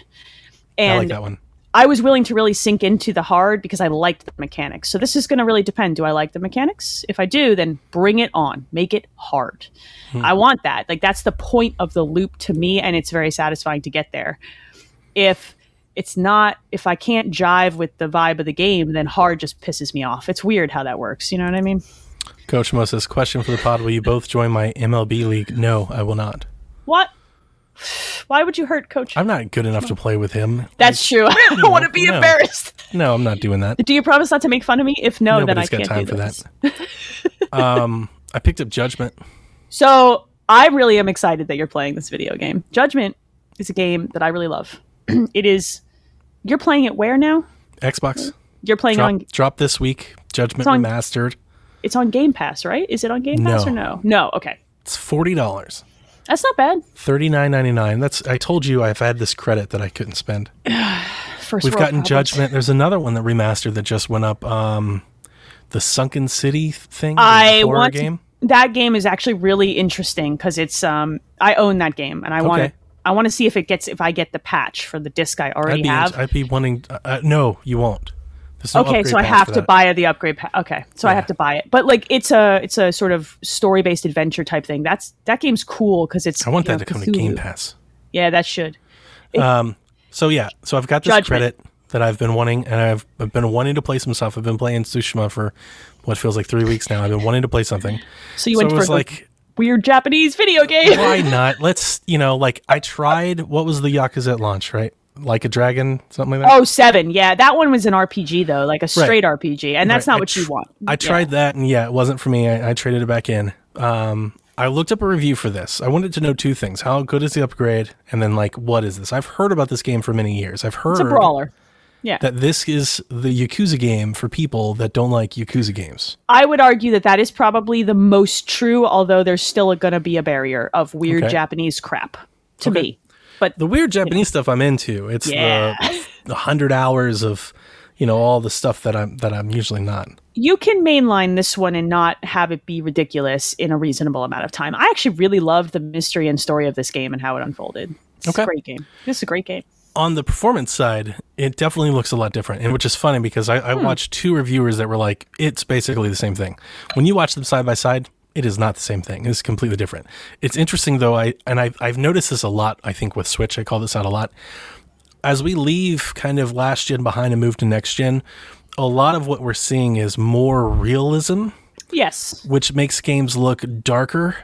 And I like that one. I was willing to really sink into the hard because I liked the mechanics. So this is going to really depend. Do I like the mechanics? If I do, then bring it on. Make it hard. I want that. Like, that's the point of the loop to me, and it's very satisfying to get there. If I can't jive with the vibe of the game, then hard just pisses me off. It's weird how that works. You know what I mean? Coach Moses, question for the pod. Will you both join my MLB league? No, I will not. What? Why would you hurt Coach? I'm not good enough to play with him. That's true. I don't want to be embarrassed. No, I'm not doing that. Do you promise not to make fun of me? If no, then I can't do this. Nobody's got time for that. I picked up Judgment. So I really am excited that you're playing this video game. Judgment is a game that I really love. It is. You're playing it where now? Xbox. You're playing on. Drop this week. Judgment Remastered. It's on Game Pass, right? Is it on Game Pass or no? No. Okay. It's $40. That's not bad. $39.99. I told you I've had this credit that I couldn't spend. We've gotten Judgment. There's another one that remastered that just went up. The Sunken City thing. That game is actually really interesting because it's. I own that game and I want it. I want to see if I get the patch for the disc I already have. I'd be wanting. No, you won't. No so I have to buy the upgrade pack. Okay, so I have to buy it. But like, it's a sort of story-based adventure type thing. That game's cool because it's. I want that to come to Game Pass. Yeah, that should. So I've got this credit that I've been wanting, and I've been wanting to play some stuff. I've been playing Tsushima for what feels like 3 weeks now. I've been wanting to play something. So you went for like weird Japanese video game. Why not? Let's I tried. What was the Yakuza at launch, right? Like a Dragon, something like that? 7. Yeah, that one was an RPG, though, like a straight RPG. And that's not what you want. I tried that, and it wasn't for me. I traded it back in. I looked up a review for this. I wanted to know two things. How good is the upgrade? And then, what is this? I've heard about this game for many years. It's a brawler. Yeah. That this is the Yakuza game for people that don't like Yakuza games. I would argue that that is probably the most true, although there's still going to be a barrier of weird Japanese crap to me. But the weird Japanese stuff I'm into. It's the 100 hours of, you know, all the stuff that I'm usually not. You can mainline this one and not have it be ridiculous in a reasonable amount of time. I actually really loved the mystery and story of this game and how it unfolded. It's a great game. This is a great game. On the performance side, it definitely looks a lot different, and which is funny because I watched two reviewers that were like, it's basically the same thing. When you watch them side by side, it is not the same thing. It's completely different. It's interesting, though, I've noticed this a lot, I think, with Switch. I call this out a lot. As we leave kind of last gen behind and move to next gen, a lot of what we're seeing is more realism. Yes. Which makes games look darker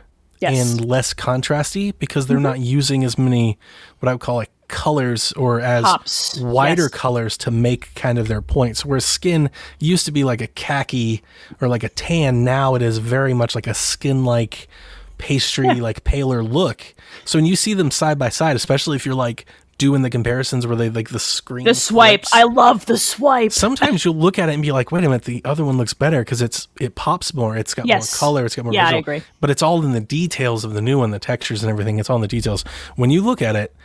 and less contrasty because they're not using as many, what I would call like, colors or as Pops. Wider colors to make kind of their points, where skin used to be like a khaki or like a tan. Now it is very much like a skin like pastry, like paler look. So when you see them side by side, especially if you're like doing the comparisons where they like the screen, the swipe flips. I love the swipe. Sometimes you'll look at it and be like, wait a minute, the other one looks better because it pops more, it's got more color, it's got more visual. I agree, but it's all in the details of the new one, the textures and everything. It's all in the details. When you look at it,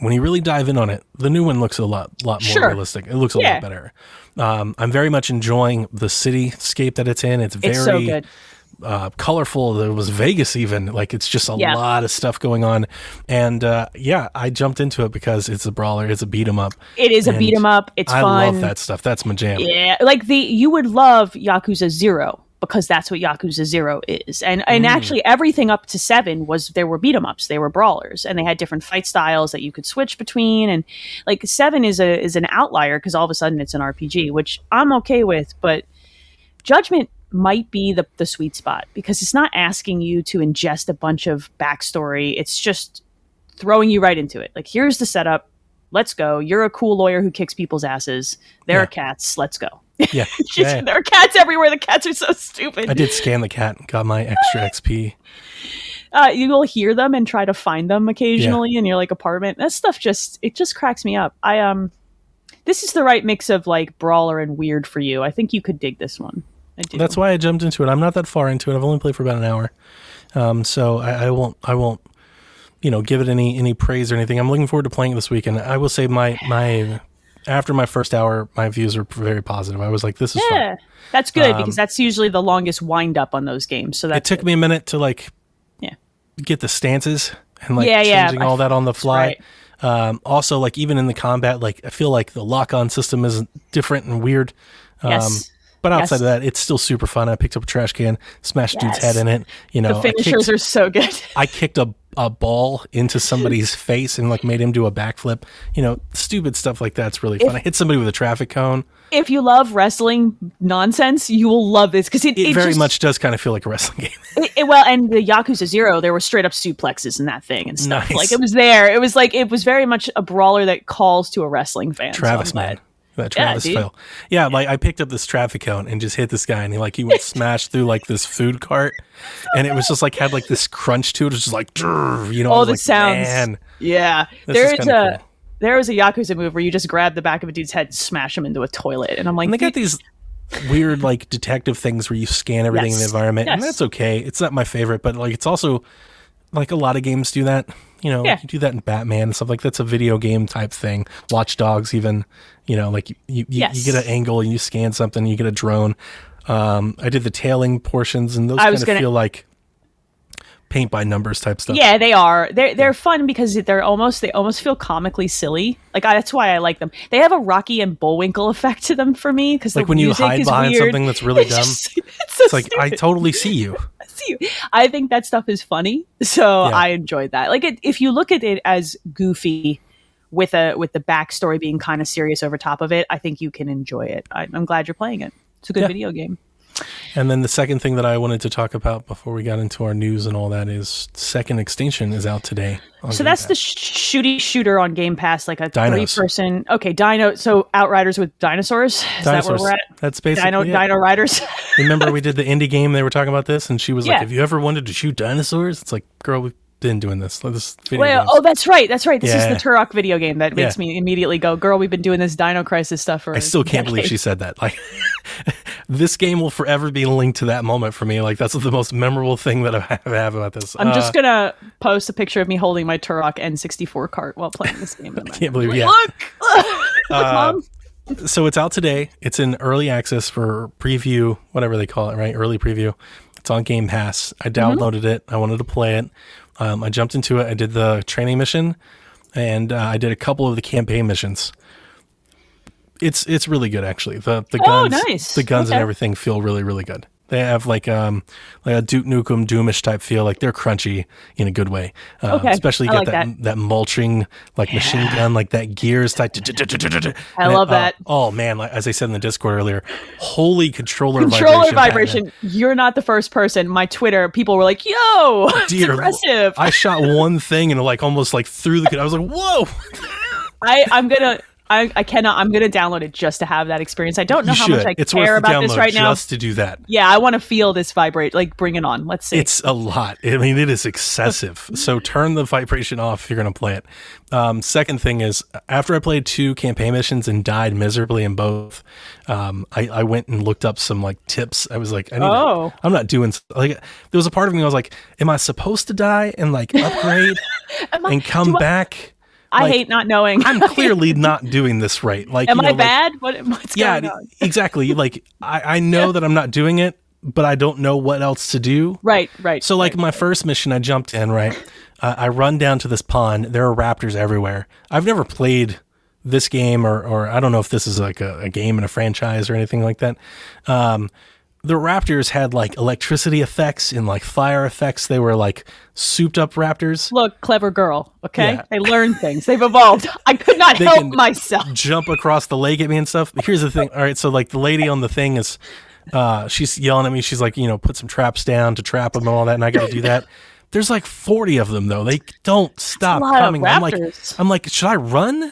when you really dive in on it, the new one looks a lot more realistic. It looks a lot better. I'm very much enjoying the cityscape that it's in. It's very so good. Colorful. It was Vegas even. Like, it's just a lot of stuff going on. And I jumped into it because it's a brawler. It's a beat 'em up. It is a beat 'em up. It's fun. I love that stuff. That's my jam. Yeah, like you would love Yakuza 0. Because that's what Yakuza 0 is. And actually everything up to 7 was, there were beat 'em ups, they were brawlers, and they had different fight styles that you could switch between. And like 7 is an outlier because all of a sudden it's an RPG, which I'm okay with, but Judgment might be the sweet spot because it's not asking you to ingest a bunch of backstory. It's just throwing you right into it. Like, here's the setup. Let's go. You're a cool lawyer who kicks people's asses. There are cats. Let's go. Yeah. There are cats everywhere. The cats are so stupid. I did scan the cat and got my extra XP. You will hear them and try to find them occasionally in your like apartment. That stuff just cracks me up. I this is the right mix of like brawler and weird for you. I think you could dig this one. I do. That's why I jumped into it. I'm not that far into it. I've only played for about an hour. So I won't give it any praise or anything. I'm looking forward to playing it this week, and I will say my after my first hour, my views were very positive. I was like, this is fun. That's good because that's usually the longest wind up on those games. So it took me a minute to like get the stances and like changing all that on the fly. Right. Also, like even in the combat, like I feel like the lock-on system is different and weird. But outside of that, it's still super fun. I picked up a trash can, smashed dude's head in it. You know, the finishers are so good. I kicked a ball into somebody's face and like made him do a backflip. You know, stupid stuff like that's really fun. I hit somebody with a traffic cone. If you love wrestling nonsense, you will love this because it very much does kind of feel like a wrestling game. And the Yakuza 0, there were straight up suplexes in that thing and stuff. Nice. Like it was there. It was like it was very much a brawler that calls to a wrestling fan. Travis, so man. That Travis fell. Yeah, like I picked up this traffic cone and just hit this guy, and he went smash through like this food cart, and it was just like had like this crunch to it. It was just like, you know, all the sounds. Man, there is there was a Yakuza move where you just grab the back of a dude's head and smash him into a toilet, and I'm like, and they got these weird like detective things where you scan everything in the environment, and that's okay. It's not my favorite, but like it's also like a lot of games do that. You know, you do that in Batman and stuff like that's a video game type thing. Watch Dogs even, you know, like you get an angle and you scan something, you get a drone. I did the tailing portions and those feel like paint by numbers type stuff. Yeah, they are. They're fun because they almost feel comically silly. Like that's why I like them. They have a Rocky and Bullwinkle effect to them for me because like when you hide behind something that's really dumb, it's like stupid. I totally see you. I think that stuff is funny, so I enjoyed that. Like, if you look at it as goofy, with the backstory being kind of serious over top of it, I think you can enjoy it. I'm glad you're playing it. It's a good video game. And then the second thing that I wanted to talk about before we got into our news and all that is Second Extinction is out today. So that's the shooty shooter on Game Pass, like a three-person. Okay, Dino. So Outriders with dinosaurs. Is that where we're at? That's basically Dino Riders. Remember we did the indie game, they were talking about this, and she was like, have you ever wanted to shoot dinosaurs? It's like, girl, we've in doing this. Well, that's right. This is the Turok video game that makes me immediately go, "Girl, we've been doing this Dino Crisis stuff for." I still can't believe she said that. Like, this game will forever be linked to that moment for me. Like, that's the most memorable thing that I have about this. I'm just gonna post a picture of me holding my Turok N64 cart while playing this game. I can't believe Look, Mom. So it's out today. It's in early access for preview, whatever they call it, right? Early preview. It's on Game Pass. I downloaded it. I wanted to play it. I jumped into it. I did the training mission, and I did a couple of the campaign missions. It's really good, actually. The guns, the guns and everything feel really, really good. They have like a Duke Nukem Doomish type feel. Like, they're crunchy in a good way. Especially got that mulching machine gun, like that Gears type. I love that. Oh man, like as I said in the Discord earlier, holy controller vibration. You're not the first person. My Twitter people were like, "Yo, it's impressive." I shot one thing and almost threw the. I was like, "Whoa!" I'm going to download it just to have that experience. I don't know how much I care about this right now. Just to do that. Yeah, I want to feel this vibrate. Like, bring it on. Let's see. It's a lot. I mean, it is excessive. So turn the vibration off if you're going to play it. Second thing is, after I played two campaign missions and died miserably in both, I went and looked up some tips. I was like, I'm not doing there was a part of me I was like, am I supposed to die and upgrade and come back? I hate not knowing. I'm clearly not doing this right. Am I bad? What's going on? Exactly. I know that I'm not doing it, but I don't know what else to do. Right. So my first mission, I jumped in, right? I run down to this pond. There are raptors everywhere. I've never played this game or I don't know if this is a game in a franchise or anything like that. The raptors had electricity effects and fire effects. They were souped up raptors. Look, clever girl. Okay. Yeah. They learn things. They've evolved. I could not help myself. Jump across the lake at me and stuff. But here's the thing. All right. So the lady on the thing is, she's yelling at me. She's like, put some traps down to trap them and all that. And I got to do that. There's 40 of them though. They don't stop coming. I'm like, should I run?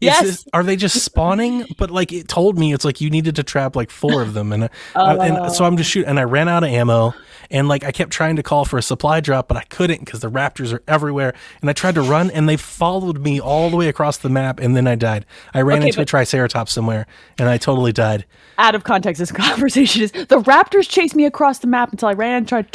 Yes. Are they just spawning? But it told me it's you needed to trap 4 of them, and so I'm just shooting, and I ran out of ammo, and I kept trying to call for a supply drop, but I couldn't because the raptors are everywhere, and I tried to run, and they followed me all the way across the map, and then I died. I ran into a triceratops somewhere, and I totally died. Out of context, this conversation is the raptors chased me across the map until I ran and tried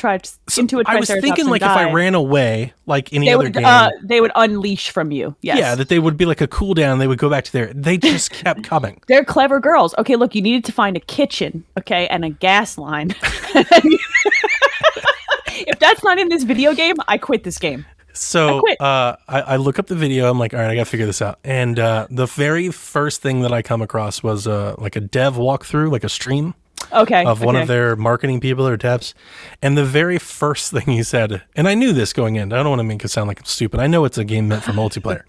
into a triceratops. I was thinking if I ran away, any other game, they would unleash from you. Yes. Yeah, that they would be a cooldown. They would go back to there. They just kept coming. They're clever girls. Okay, look, you needed to find a kitchen, and a gas line. If that's not in this video game, I quit this game. So I look up the video. I'm like, all right, I got to figure this out. And the very first thing that I come across was a dev walkthrough, a stream of one of their marketing people or devs. And the very first thing he said, and I knew this going in. I don't want to make it sound like I'm stupid. I know it's a game meant for multiplayer.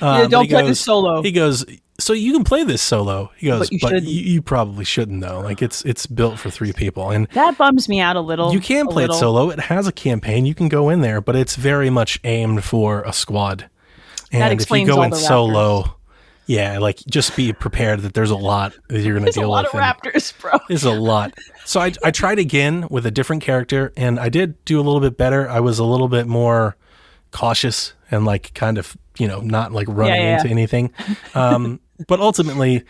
Don't play this solo. He goes, so you can play this solo. He goes, but you probably shouldn't though. It's built for 3 people. And that bums me out a little. You can play it solo. It has a campaign. You can go in there, but it's very much aimed for a squad. And that explains if you go in solo... Yeah, just be prepared that there's a lot that you're going to deal with. There's a lot of raptors, bro. There's a lot. So I tried again with a different character, and I did do a little bit better. I was a little bit more cautious and not running into anything. But ultimately,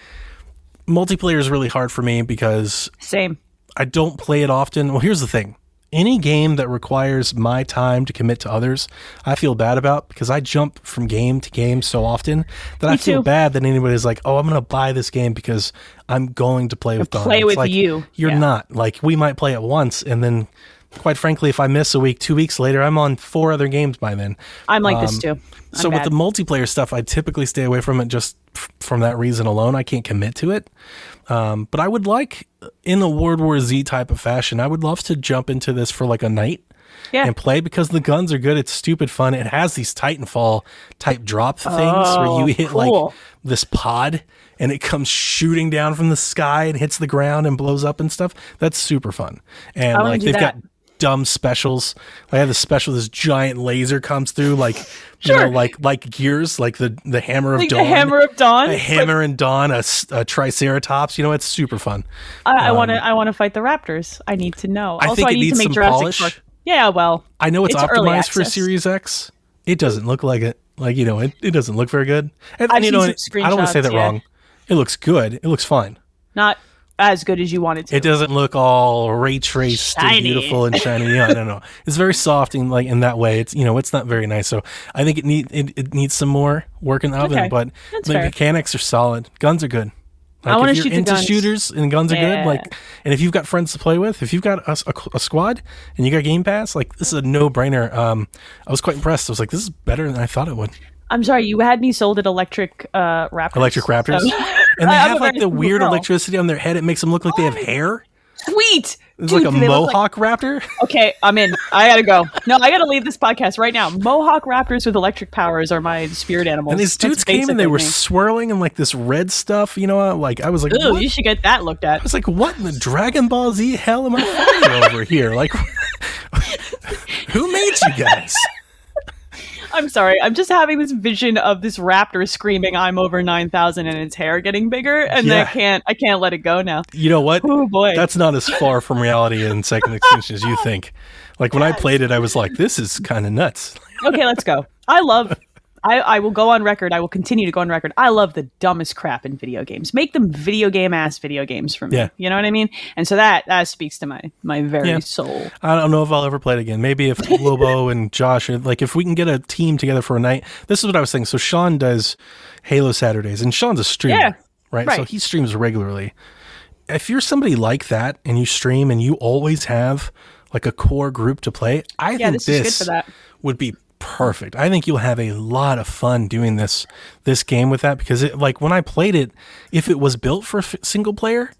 multiplayer is really hard for me because same. I don't play it often. Well, here's the thing. Any game that requires my time to commit to others, I feel bad about because I jump from game to game so often that I feel bad that anybody's like, oh, I'm going to buy this game because I'm going to play with Don. Play with you. You're not. We might play it once, and then, quite frankly, if I miss a week, 2 weeks later, I'm on 4 other games by then. I'm like this, too. With the multiplayer stuff, I typically stay away from it just from that reason alone. I can't commit to it. But I would in a World War Z type of fashion, I would love to jump into this for a night and play because the guns are good. It's stupid fun. It has these Titanfall type drop things where you hit this pod and it comes shooting down from the sky and hits the ground and blows up and stuff. That's super fun. And they've got dumb specials. I had the special, this giant laser comes through, Gears, the hammer of dawn. The hammer of dawn. A hammer and dawn, a triceratops. It's super fun. I want to fight the raptors. I need to know. I need to make Jurassic Park. Yeah, well, I know it's optimized for Series X. It doesn't look like it. Like, you know, it doesn't look very good. And you know, I don't want to say that wrong. It looks good. It looks fine. Not as good as you want it to. It doesn't look all ray traced and beautiful and shiny. Yeah, I don't know. It's very soft and like in that way. It's, you know, it's not very nice. So I think it needs some more work in the oven. Okay. But the mechanics are solid. Guns are good. Like, I want to shoot the guns. If you're into shooters and guns are good, like, and if you've got friends to play with, if you've got a squad and you got Game Pass, like, this is a no-brainer. I was quite impressed. I was like, this is better than I thought it would. I'm sorry, you had me sold at electric raptors. Electric raptors. And they have like the weird electricity on their head. It makes them look like they have hair. Sweet. It's like a mohawk raptor. Okay, I'm in. I gotta go. No, I gotta leave this podcast right now. Mohawk raptors with electric powers are my spirit animals. And these dudes came and they were swirling and like this red stuff, you know, like I was like, ooh, you should get that looked at. I was like, what in the Dragon Ball Z hell am I fighting over here? Like, who made you guys? I'm sorry. I'm just having this vision of this raptor screaming, "I'm over 9,000," and its hair getting bigger, and then I can't let it go now. You know what? Oh boy, that's not as far from reality in Second Extinction as you think. Like when I played it, I was like, "This is kind of nuts." Okay, let's go. I will go on record. I will continue to go on record. I love the dumbest crap in video games. Make them video game ass video games for me. Yeah. You know what I mean? And so that speaks to my very soul. I don't know if I'll ever play it again. Maybe if Lobo and Josh, like if we can get a team together for a night. This is what I was thinking. So Sean does Halo Saturdays and Sean's a streamer, right? So he streams regularly. If you're somebody like that and you stream and you always have like a core group to play, I think this would be perfect. I think you'll have a lot of fun doing this game with that, because it, like when I played it, if it was built for single player,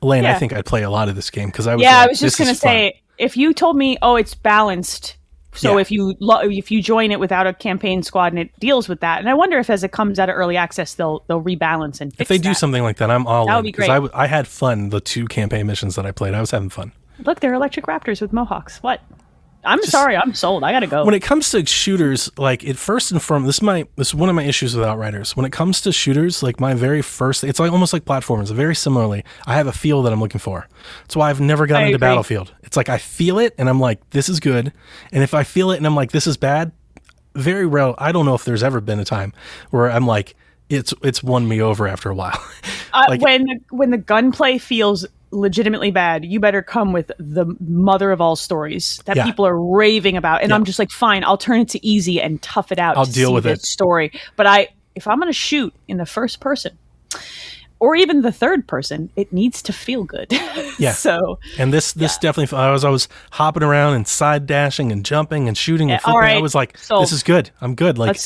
Lane, I think I'd play a lot of this game because I was I was just gonna say if you told me, oh, it's balanced, so if you join it without a campaign squad and it deals with that, and I wonder if as it comes out of early access they'll rebalance and fix if they do something like that. I'm all in because I had fun the two campaign missions that I played. I was having fun. Look, they're electric raptors with mohawks. What? I'm sold. I gotta go. When it comes to shooters, like it first and foremost, this is one of my issues with Outriders. When it comes to shooters, like my very first, it's like almost like platformers. Very similarly, I have a feel that I'm looking for. That's why I've never gotten into Battlefield. It's like I feel it, and I'm like, this is good. And if I feel it, and I'm like, this is bad. Very rare. I don't know if there's ever been a time where I'm like, it's won me over after a while. Like, when the gunplay feels legitimately bad, you better come with the mother of all stories that people are raving about, and I'm just like, fine, I'll turn it to easy and tough it out. I'll deal with it. Story, but if I'm gonna shoot in the first person or even the third person, it needs to feel good. So and this definitely. I was hopping around and side dashing and jumping and shooting and flipping. All right. I was like, this is good. I'm good. Like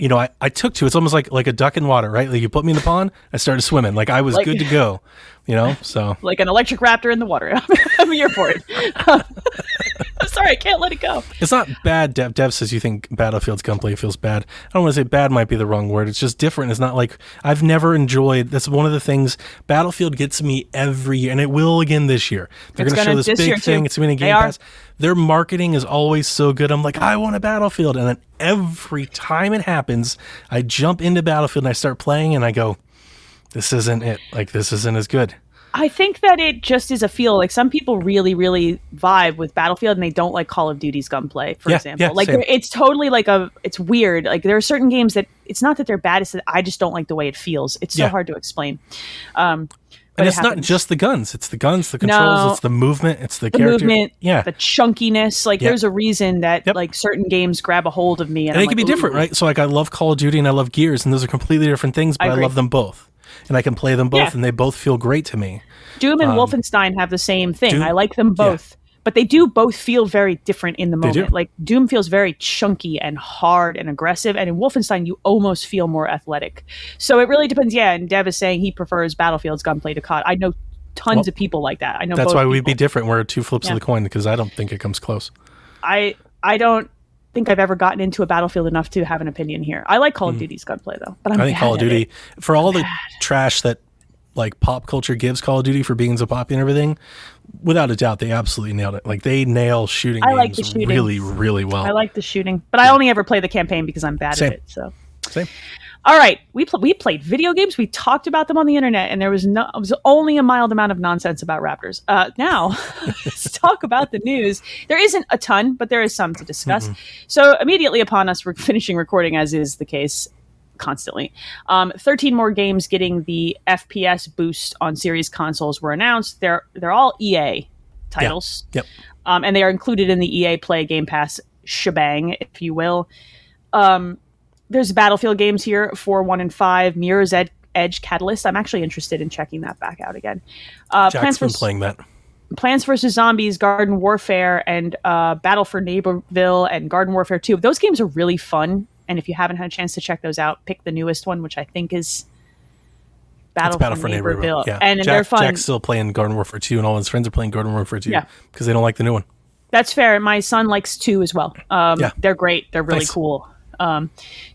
you know, I took to it's almost like a duck in water, right? Like you put me in the pond, I started swimming. Like I was good to go. You know, so like an electric raptor in the water. I'm here for it. I'm sorry, I can't let it go. It's not bad. Dev says you think Battlefield's gunplay feels bad. I don't want to say bad might be the wrong word. It's just different. It's not like I've never enjoyed. That's one of the things Battlefield gets me every year, and it will again this year. They're going to show this big thing. It's winning Game Pass. Their marketing is always so good. I'm like, I want a Battlefield, and then every time it happens, I jump into Battlefield and I start playing, and I go, this isn't it. Like, this isn't as good. I think that it just is a feel. Like, some people really, really vibe with Battlefield and they don't like Call of Duty's gunplay, for example. Yeah, like, it's totally like it's weird. Like, there are certain games that it's not that they're bad, it's that I just don't like the way it feels. It's so hard to explain. And it's not just the guns. It's the guns, the controls, it's the movement, it's the character. Movement, the chunkiness. Like, there's a reason that like certain games grab a hold of me. And they can be different, right? So, like, I love Call of Duty and I love Gears, and those are completely different things, but I love them both. And I can play them both, and they both feel great to me. Doom and Wolfenstein have the same thing. Doom, I like them both, but they do both feel very different in the moment. Like, Doom feels very chunky and hard and aggressive, and in Wolfenstein, you almost feel more athletic. So it really depends. Yeah, and Dev is saying he prefers Battlefield's gunplay to COD. I know tons of people like that. I know that's why we'd be different. We're two flips of the coin because I don't think it comes close. I don't think I've ever gotten into a Battlefield enough to have an opinion here. I like Call of Duty's gunplay though, but I think Call of Duty, for all the trash that like pop culture gives Call of Duty for being so popular and everything, without a doubt they absolutely nailed it. Like, they nail shooting games really, really well. I like the shooting, but I only ever play the campaign because I'm bad at it. So, All right, we played video games. We talked about them on the internet, and there was only a mild amount of nonsense about Raptors. Now, let's talk about the news. There isn't a ton, but there is some to discuss. Mm-hmm. So immediately upon us finishing recording, as is the case constantly, 13 more games getting the FPS boost on series consoles were announced. They're all EA titles, yeah. Yep. And they are included in the EA Play Game Pass shebang, if you will. There's Battlefield games here, 4, 1, and 5, Mirror's Edge Catalyst. I'm actually interested in checking that back out again. Jack's been playing that. Plants vs. Zombies, Garden Warfare, and Battle for Neighborville, and Garden Warfare 2. Those games are really fun, and if you haven't had a chance to check those out, pick the newest one, which I think is Battle for Neighborville. Yeah. And they're fun. Jack's still playing Garden Warfare 2, and all his friends are playing Garden Warfare 2 because they don't like the new one. That's fair. My son likes 2 as well. They're great. They're really cool.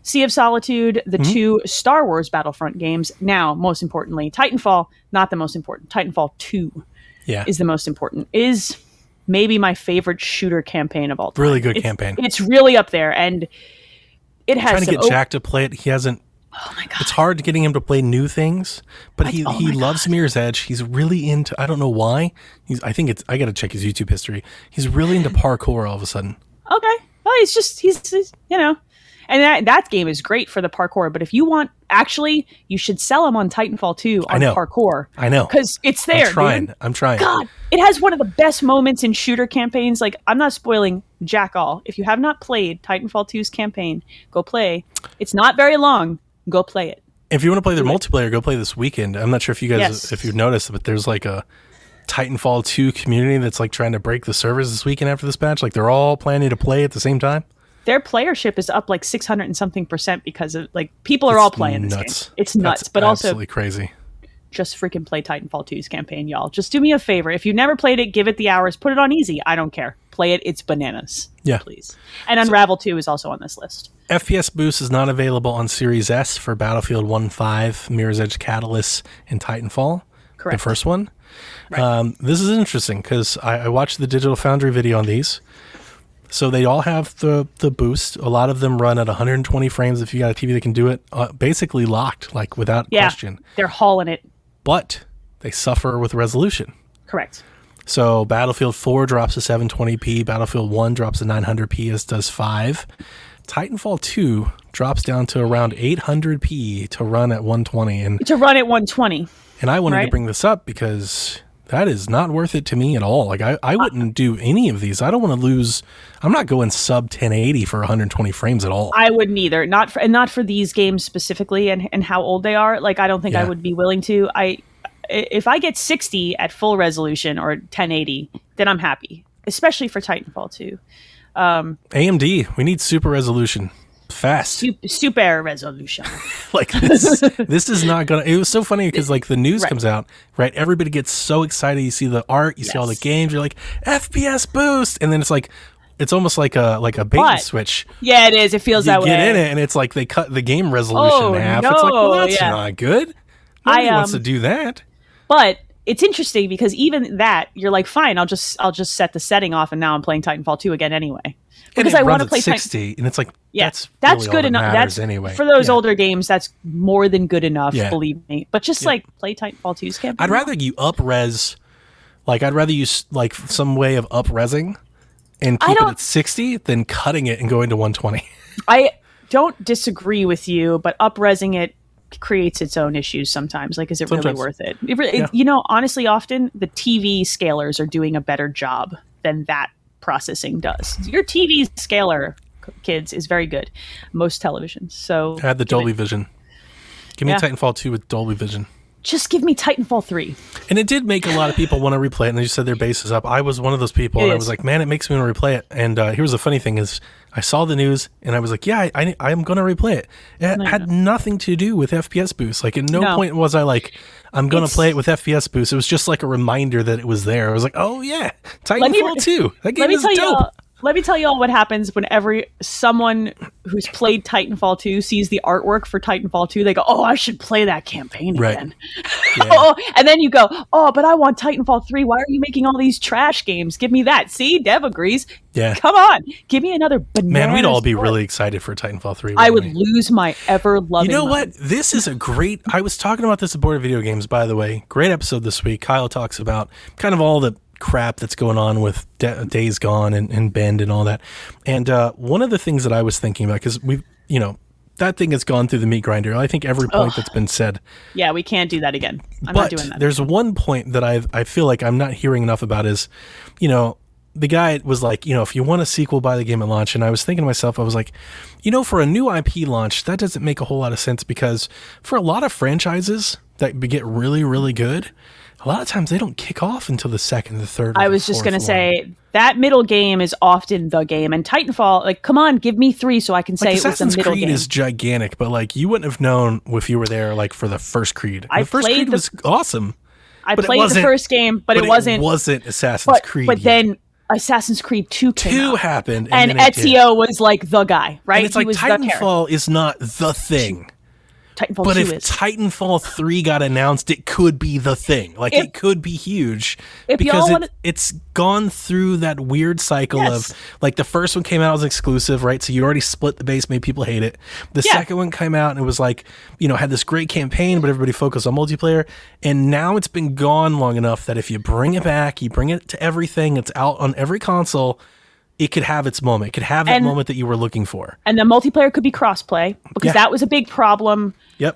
Sea of Solitude, the two Star Wars Battlefront games. Now, most importantly, Titanfall, not the most important. Titanfall 2 is the most important. Is maybe my favorite shooter campaign of all time. Really good campaign. It's really up there, and it has. I'm trying to get Jack to play it. He hasn't. Oh my god! It's hard getting him to play new things, but he loves Mirror's Edge. He's really into. I don't know why. I got to check his YouTube history. He's really into parkour all of a sudden. Okay. Well, he's you know. And that game is great for the parkour, but if you want, actually, you should sell them on Titanfall 2 on parkour. I know. Because it's there. I'm trying. God, it has one of the best moments in shooter campaigns. Like, I'm not spoiling jack all. If you have not played Titanfall 2's campaign, go play. It's not very long. Go play it. If you want to play their multiplayer, go play this weekend. I'm not sure if you guys, if you've noticed, but there's like a Titanfall 2 community that's like trying to break the servers this weekend after this patch. Like, they're all planning to play at the same time. Their playership is up like 600 and something %, because of like people are all playing this game. It's nuts. That's but absolutely also crazy. Just freaking play Titanfall 2's campaign, y'all. Just do me a favor. If you've never played it, give it the hours. Put it on easy. I don't care. Play it. It's bananas. Yeah. Please. And Unravel 2 is also on this list. FPS boost is not available on Series S for Battlefield 1.5, Mirror's Edge Catalyst, and Titanfall. Correct. The first one. Right. This is interesting because I watched the Digital Foundry video on these. So they all have the boost. A lot of them run at 120 frames. If you got a TV that can do it, basically locked, like without question. They're hauling it. But they suffer with resolution. Correct. So Battlefield 4 drops to 720p. Battlefield 1 drops to 900p, as does 5. Titanfall 2 drops down to around 800p to run at 120. And I wanted to bring this up because that is not worth it to me at all. Like, I wouldn't do any of these. I don't want to lose. I'm not going sub 1080 for 120 frames at all. I wouldn't either. Not for these games specifically and how old they are. Like, I don't think I would be willing to. If I get 60 at full resolution or 1080, then I'm happy, especially for Titanfall 2. AMD, we need super resolution. Fast super resolution. Like this is not gonna. It was so funny because like the news comes out, right? Everybody gets so excited. You see the art, you see all the games. You're like FPS boost, and then it's like it's almost like a bait and switch. Yeah, it is. It feels that way. You get in it, and it's like they cut the game resolution in half. No. It's like well, that's not good. Nobody wants to do that. But it's interesting because even that you're like fine. I'll just set the setting off, and now I'm playing Titanfall 2 again anyway. Because I want to play 60, and it's like that's really good enough. That's anyway for those older games. That's more than good enough, believe me. But just like play Titanfall 2's campaign. I'd rather you up-res, like I'd rather use like some way of up-resing and keep it at 60 than cutting it and going to 120. I don't disagree with you, but up-resing it creates its own issues sometimes. Like, is it really worth it? You know, honestly, often the TV scalers are doing a better job than that processing does. Your TV scaler, kids, is very good. Most televisions. So I had the Dolby Vision. Give me Titanfall 2 with Dolby Vision. Just give me Titanfall 3. And it did make a lot of people want to replay it, and they just said their base is up. I was one of those people, I was like, man, it makes me want to replay it. And here's the funny thing is I saw the news, and I was like, I'm going to replay it. It had nothing to do with FPS boost. Like, at no point was I like, I'm going to play it with FPS boost. It was just like a reminder that it was there. I was like, oh, yeah, Titanfall 2. That game is dope. Let me tell you all what happens whenever someone who's played Titanfall 2 sees the artwork for Titanfall 2. They go, oh, I should play that campaign again. Right. Yeah. And then you go, oh, but I want Titanfall 3. Why are you making all these trash games? Give me that. See, Dev agrees. Yeah. Come on. Give me another banana. Man, we'd all be really excited for Titanfall 3. I would lose my ever-loving mind. What? This is a great... I was talking about this at Board of Video Games, by the way. Great episode this week. Kyle talks about kind of all the crap that's going on with Days Gone and Bend and all that. And one of the things that I was thinking about, because we've, you know, that thing has gone through the meat grinder. I think every point that's been said. Yeah, we can't do that again. I'm not doing that. There's one point that I feel like I'm not hearing enough about is, you know, the guy was like, you know, if you want a sequel, buy the game at launch. And I was thinking to myself, I was like, you know, for a new IP launch, that doesn't make a whole lot of sense, because for a lot of franchises that get really, really good, a lot of times they don't kick off until the second, the third. I was just going to say that middle game is often the game, and Titanfall, like, come on, give me three so I can say it was the middle game. Assassin's Creed is gigantic, but like you wouldn't have known if you were there, like for the first Creed. The first Creed was awesome. I played the first game, but it wasn't. It wasn't Assassin's Creed. But then Assassin's Creed 2 happened, and Ezio was like the guy, right? And it's like Titanfall is not the thing. But if Titanfall 3 got announced, it could be the thing. Like, it could be huge, because it's gone through that weird cycle of, like, the first one came out as exclusive, right? So you already split the base, made people hate it. The second one came out and it was like, you know, had this great campaign, but everybody focused on multiplayer. And now it's been gone long enough that if you bring it back, you bring it to everything, it's out on every console, it could have its moment. It could have that moment that you were looking for. And the multiplayer could be crossplay, because that was a big problem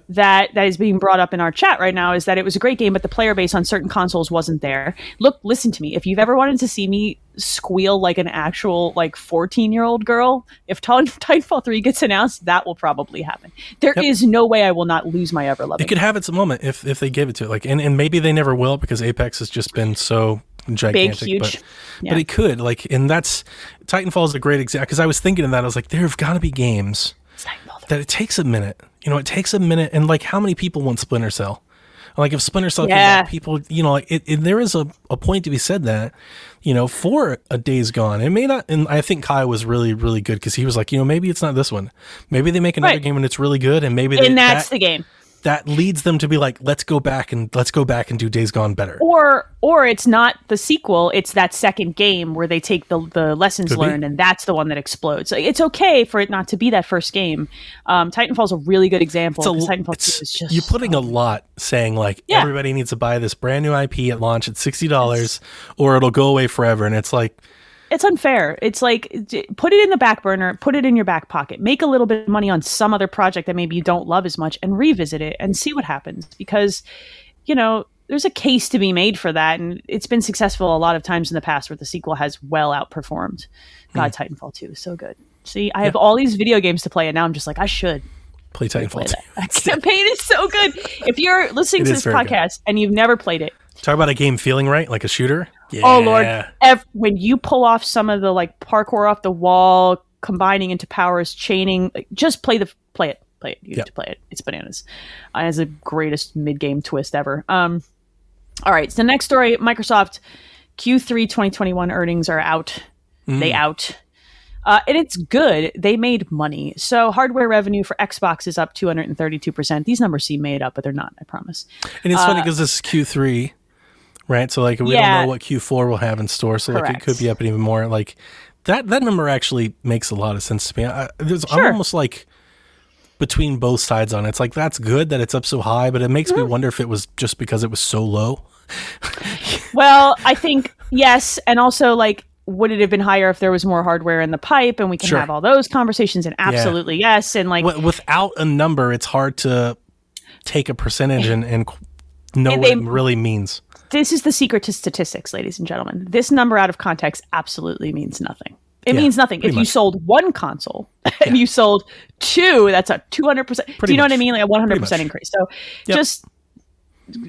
that is being brought up in our chat right now, is that it was a great game, but the player base on certain consoles wasn't there. Listen to me. If you've ever wanted to see me squeal like an actual, like, 14-year-old girl, if Titanfall 3 gets announced, that will probably happen. There is no way I will not lose my ever-loving. It could have its moment if they give it to it. Like, and maybe they never will, because Apex has just been so... gigantic, big, huge, but it could, like, and that's Titanfall is a great example, because I was thinking of that. I was like, there have got to be games that it takes a minute. You know, it takes a minute, and like, how many people want Splinter Cell? Like, if Splinter Cell came out, people, you know, like it there is a point to be said that, you know, for a Days Gone, it may not. And I think Kai was really, really good, because he was like, you know, maybe it's not this one. Maybe they make another game and it's really good, and maybe that's the game that leads them to be like, let's go back and do Days Gone better. Or it's not the sequel, it's that second game where they take the lessons learned, and that's the one that explodes. It's okay for it not to be that first game. Titanfall's a really good example. Titanfall 2 is just... You're putting a lot saying, like, everybody needs to buy this brand new IP at launch at $60, or it'll go away forever, and it's like... It's unfair. It's like, put it in the back burner, put it in your back pocket, make a little bit of money on some other project that maybe you don't love as much, and revisit it and see what happens. Because, you know, there's a case to be made for that. And it's been successful a lot of times in the past where the sequel has well outperformed. God, Titanfall 2 is so good. See, I have all these video games to play, and now I'm just like, I should play Titanfall 2. That campaign is so good. If you're listening to this podcast and you've never played it, talk about a game feeling right, like a shooter. Yeah. Oh, Lord. When you pull off some of the, like, parkour off the wall, combining into powers, chaining, like, just play it. You have to play it. It's bananas. It has the greatest mid-game twist ever. All right. So the next story, Microsoft Q3 2021 earnings are out. They out. And it's good. They made money. So hardware revenue for Xbox is up 232%. These numbers seem made up, but they're not, I promise. And it's funny because this is Q3. Right, so like we don't know what Q4 will have in store, so like it could be up even more. Like that number actually makes a lot of sense to me. I'm almost like between both sides on it. It's like, that's good that it's up so high, but it makes me wonder if it was just because it was so low. Well, I think yes, and also like, would it have been higher if there was more hardware in the pipe? And we can have all those conversations. And absolutely yes, and like without a number, it's hard to take a percentage and know what it really means. This is the secret to statistics, ladies and gentlemen. This number out of context absolutely means nothing. It means nothing. If you sold one console and you sold two, that's a 200%. Do you know what I mean? Like a 100% increase. So just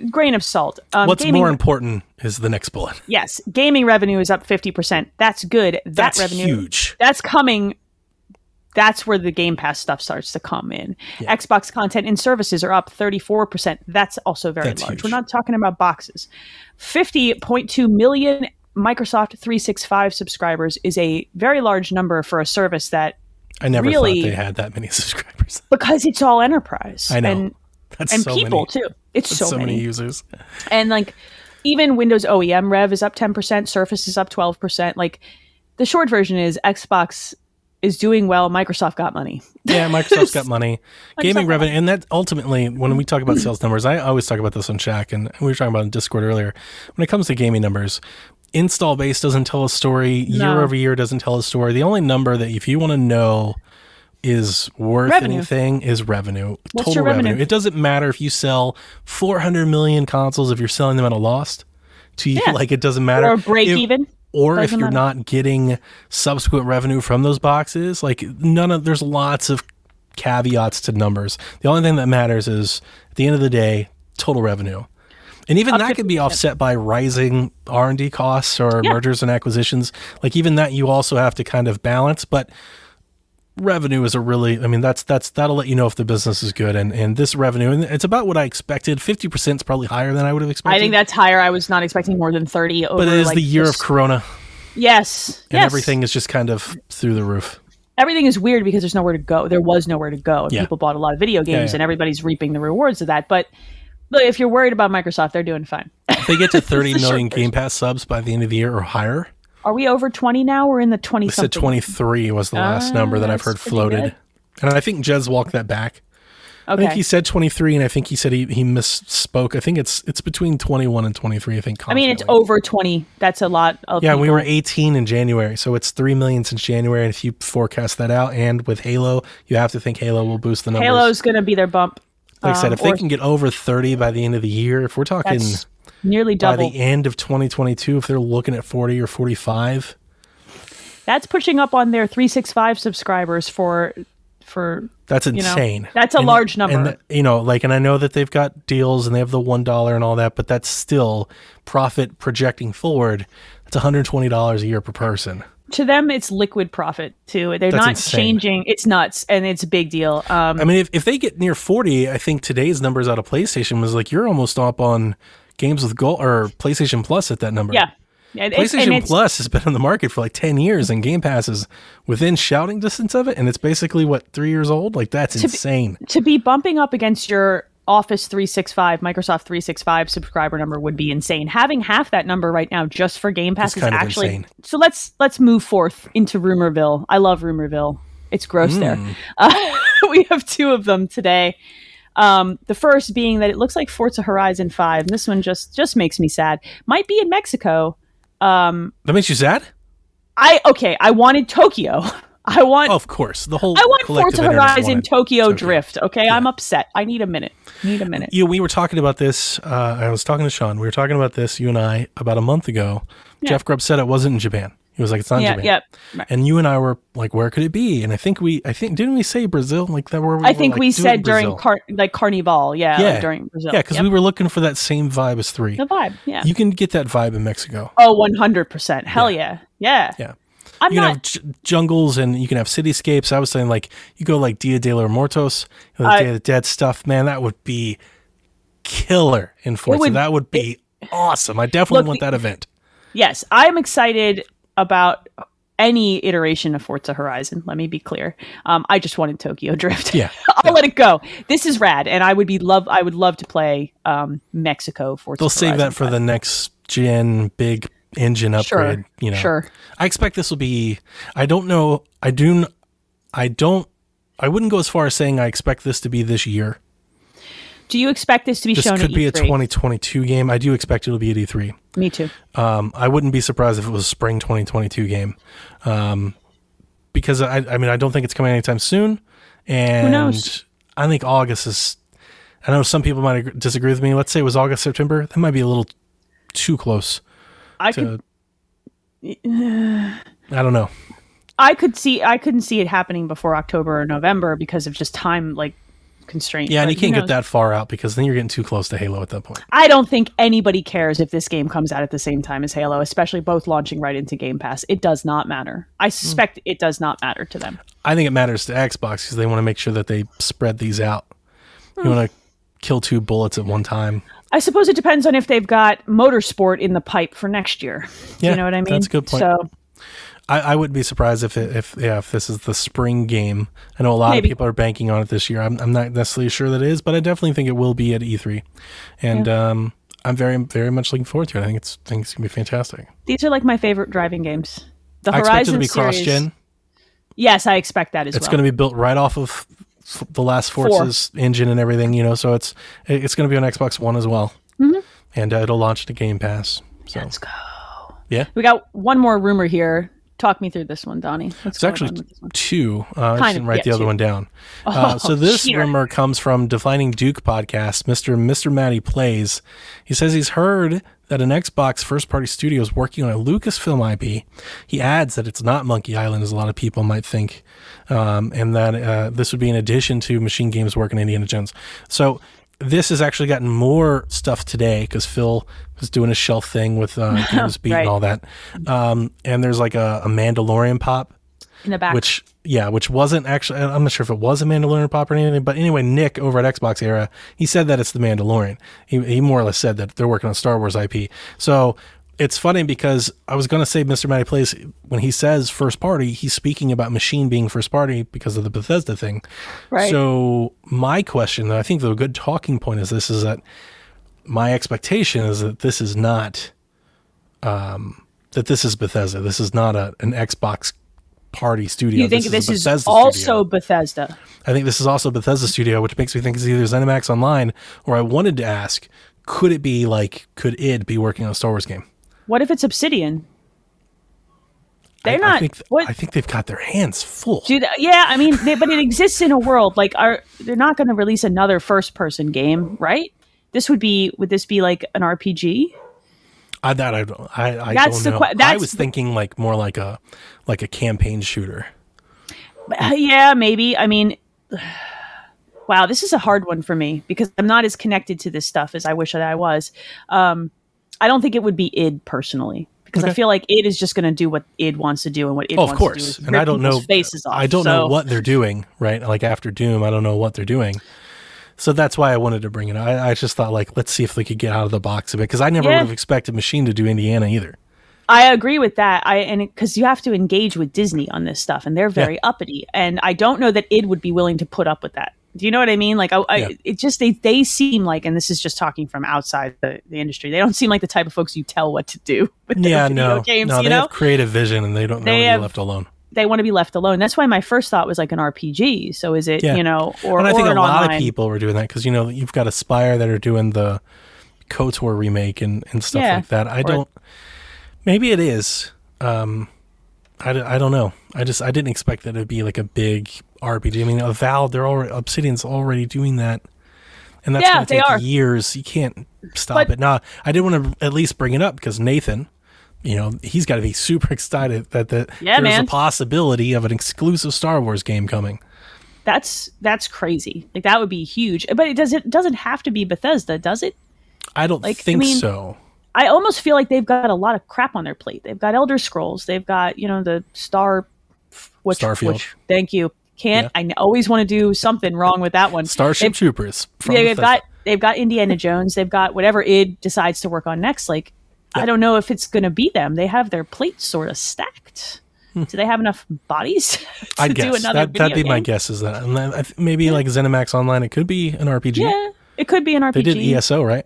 grain of salt. What's more important is the next bullet. Yes. Gaming revenue is up 50%. That's good. That's revenue, huge. That's coming. That's where the Game Pass stuff starts to come in. Yeah. Xbox content and services are up 34%. That's also very large. Huge. We're not talking about boxes. 50.2 million Microsoft 365 subscribers is a very large number for a service that I never really thought they had that many subscribers. Because it's all enterprise. I know. And so people, many, too. It's so many users. And like even Windows OEM rev is up 10%, Surface is up 12%. Like the short version is Xbox is doing well. Microsoft got money. Yeah, Microsoft's got money. Gaming revenue. And that ultimately, when we talk about sales numbers, I always talk about this on Shaq, and we were talking about it on Discord earlier. When it comes to gaming numbers, install base doesn't tell a story. No. Year over year doesn't tell a story. The only number that if you want to know is worth revenue. Anything is revenue. What's total revenue? It doesn't matter if you sell 400 million consoles, if you're selling them at a loss to you, like it doesn't matter. Or a break even. Or if you're not getting subsequent revenue from those boxes, like there's lots of caveats to numbers. The only thing that matters is at the end of the day, total revenue. And even that could be offset by rising R&D costs or mergers and acquisitions. Like even that you also have to kind of balance, but revenue is a really, I mean, that'll let you know if the business is good. And this revenue, and it's about what I expected. 50% is probably higher than I would have expected. I think that's higher. I was not expecting more than 30. But it is like the year of Corona. Yes. And everything is just kind of through the roof. Everything is weird because there's nowhere to go. There was nowhere to go. Yeah. People bought a lot of video games and everybody's reaping the rewards of that. But look, if you're worried about Microsoft, they're doing fine. If they get to 30 million Game Pass subs by the end of the year or higher. Are we over 20 now? We're in the 20 something. I said 23 was the last number that I've heard floated. Good. And I think Jed's walked that back. Okay. I think he said 23, and I think he said he misspoke. I think it's between 21 and 23, I think. Constantly. I mean, it's over 20. That's a lot of people. We were 18 in January, so it's 3 million since January. And if you forecast that out, and with Halo, you have to think Halo will boost the numbers. Halo's going to be their bump. Like I said, if they can get over 30 by the end of the year, if we're talking... Nearly double. By the end of 2022, if they're looking at 40 or 45. That's pushing up on their 365 subscribers for that's insane. That's a large number. And I know that they've got deals and they have the $1 and all that, but that's still profit projecting forward. That's $120 a year per person. To them, it's liquid profit too. They're not changing. It's nuts, and it's a big deal. I mean, if they get near 40, I think today's numbers out of PlayStation was like you're almost up on Games with Gold or PlayStation Plus at that number. Yeah. PlayStation Plus has been on the market for like 10 years and Game Pass is within shouting distance of it. And it's basically, 3 years old? Like, that's insane. To be bumping up against your Office 365, Microsoft 365 subscriber number would be insane. Having half that number right now just for Game Pass is actually insane. So let's move forth into Rumorville. I love Rumorville. It's gross there. We have two of them today. The first being that it looks like Forza Horizon 5, and this one just makes me sad. Might be in Mexico. That makes you sad? I wanted Tokyo. Of course, the whole. I want Forza Horizon Tokyo Drift. Okay, yeah. I'm upset. I need a minute. We were talking about this. I was talking to Sean. We were talking about this, you and I, about a month ago. Yeah. Jeff Grubb said it wasn't in Japan. He was like, it's not Japan. Yep. Right. And you and I were like, where could it be? And I think didn't we say Brazil? Like that where we I think like, we said during Carnival, during Brazil. Yeah, because we were looking for that same vibe as 3. The vibe, yeah. You can get that vibe in Mexico. Oh, 100%. Hell yeah. Yeah. Yeah. You can have jungles and you can have cityscapes. I was saying like you go like Dia de los Muertos, Day of the Dead stuff, man, that would be killer in Forza. That would be awesome. I definitely want that event. Yes, I'm excited about any iteration of Forza Horizon. Let me be clear. I just wanted Tokyo Drift. Yeah. I'll let it go. This is rad. And I would love to play Mexico Forza Horizon. They'll save that for the next gen big engine upgrade. Sure. Sure. I expect this will be, I don't know. I wouldn't go as far as saying I expect this to be this year. Do you expect this to be shown at E3? This could be a 2022 game. I do expect it'll be at E3. Me too. I wouldn't be surprised if it was a spring 2022 game. Because, I don't think it's coming anytime soon. And who knows? I think August is... I know some people might disagree with me. Let's say it was August, September. That might be a little too close. I don't know. I couldn't see it happening before October or November because of just time, constraint. Yeah, and you can't get that far out because then you're getting too close to Halo at that point. I don't think anybody cares if this game comes out at the same time as Halo, especially both launching right into Game Pass. It does not matter. I suspect it does not matter to them. I think it matters to Xbox because they want to make sure that they spread these out. You want to kill two bullets at one time. I suppose it depends on if they've got Motorsport in the pipe for next year. Yeah, you know what I mean? That's a good point. So, I wouldn't be surprised if this is the spring game. I know a lot of people are banking on it this year. I'm not necessarily sure that it is, but I definitely think it will be at E3. And I'm very, very much looking forward to it. I think it's going to be fantastic. These are like my favorite driving games. The Horizon I expect it to be cross-gen. Yes, I expect that as well. It's going to be built right off of the last Forza's engine and everything, you know, so it's going to be on Xbox One as well. Mm-hmm. And it'll launch to Game Pass. So. Let's go. Yeah. We got one more rumor here. Talk me through this one, Donnie. It's actually two. I didn't write the other one down. So this rumor comes from Defining Duke podcast. Mr. Matty Plays. He says he's heard that an Xbox first-party studio is working on a Lucasfilm IP. He adds that it's not Monkey Island, as a lot of people might think, and that this would be in addition to Machine Games' work in Indiana Jones. So this has actually gotten more stuff today because Phil was doing a shelf thing with Games Beat and all that. And there's like a Mandalorian pop in the back, which wasn't actually, I'm not sure if it was a Mandalorian pop or anything, but anyway, Nick over at Xbox Era, he said that it's the Mandalorian. He more or less said that they're working on Star Wars IP. So it's funny because I was going to say Mr. Matty Plays, when he says first party, he's speaking about Machine being first party because of the Bethesda thing. Right. So my question, though, I think the good talking point is this, is that my expectation is that this is not, that this is Bethesda. This is not an Xbox party studio. You think this is also Bethesda? I think this is also Bethesda studio, which makes me think it's either ZeniMax Online, or I wanted to ask, could id be working on a Star Wars game? What if it's Obsidian? They're not. I think they've got their hands full. But it exists in a world like they're not going to release another first-person game, right? This would this be like an RPG? I don't know. I was thinking like more like a campaign shooter. Yeah, maybe. I mean, wow, this is a hard one for me because I'm not as connected to this stuff as I wish that I was. I don't think it would be id personally because I feel like id is just going to do what id wants to do and what id wants to do. Of course, and I don't know what they're doing, right? Like after Doom, I don't know what they're doing. So that's why I wanted to bring it up. I just thought, like, let's see if they could get out of the box a bit, because I never would have expected Machine to do Indiana either. I agree with that. Because you have to engage with Disney on this stuff, and they're very uppity. And I don't know that id would be willing to put up with that. Do you know what I mean? Like, it just they seem like, and this is just talking from outside the industry, they don't seem like the type of folks you tell what to do with their video games. No, they have creative vision, and they don't want to be left alone. They want to be left alone. That's why my first thought was like an RPG. So is it, and I think a lot of people were doing that because, you know, you've got Aspyr that are doing the KOTOR remake and stuff like that. Maybe it is. I don't know. I didn't expect that it'd be like a big RPG. I mean, Obsidian's already doing that. And that's going to take years. You can't stop it. Now, I did want to at least bring it up because Nathan, you know, he's got to be super excited that there's a possibility of an exclusive Star Wars game coming. That's crazy. Like that would be huge. But it doesn't have to be Bethesda, does it? I don't think so. I almost feel like they've got a lot of crap on their plate. They've got Elder Scrolls. They've got Starfield. Thank you. I always want to do something wrong with that one. Starship Troopers. They've got Indiana Jones. They've got whatever id decides to work on next. Like. I don't know if it's going to be them. They have their plate sort of stacked. Do they have enough bodies do another video game? That'd be my guess is that. Maybe like ZeniMax Online, it could be an RPG. Yeah, it could be an RPG. They did ESO, right?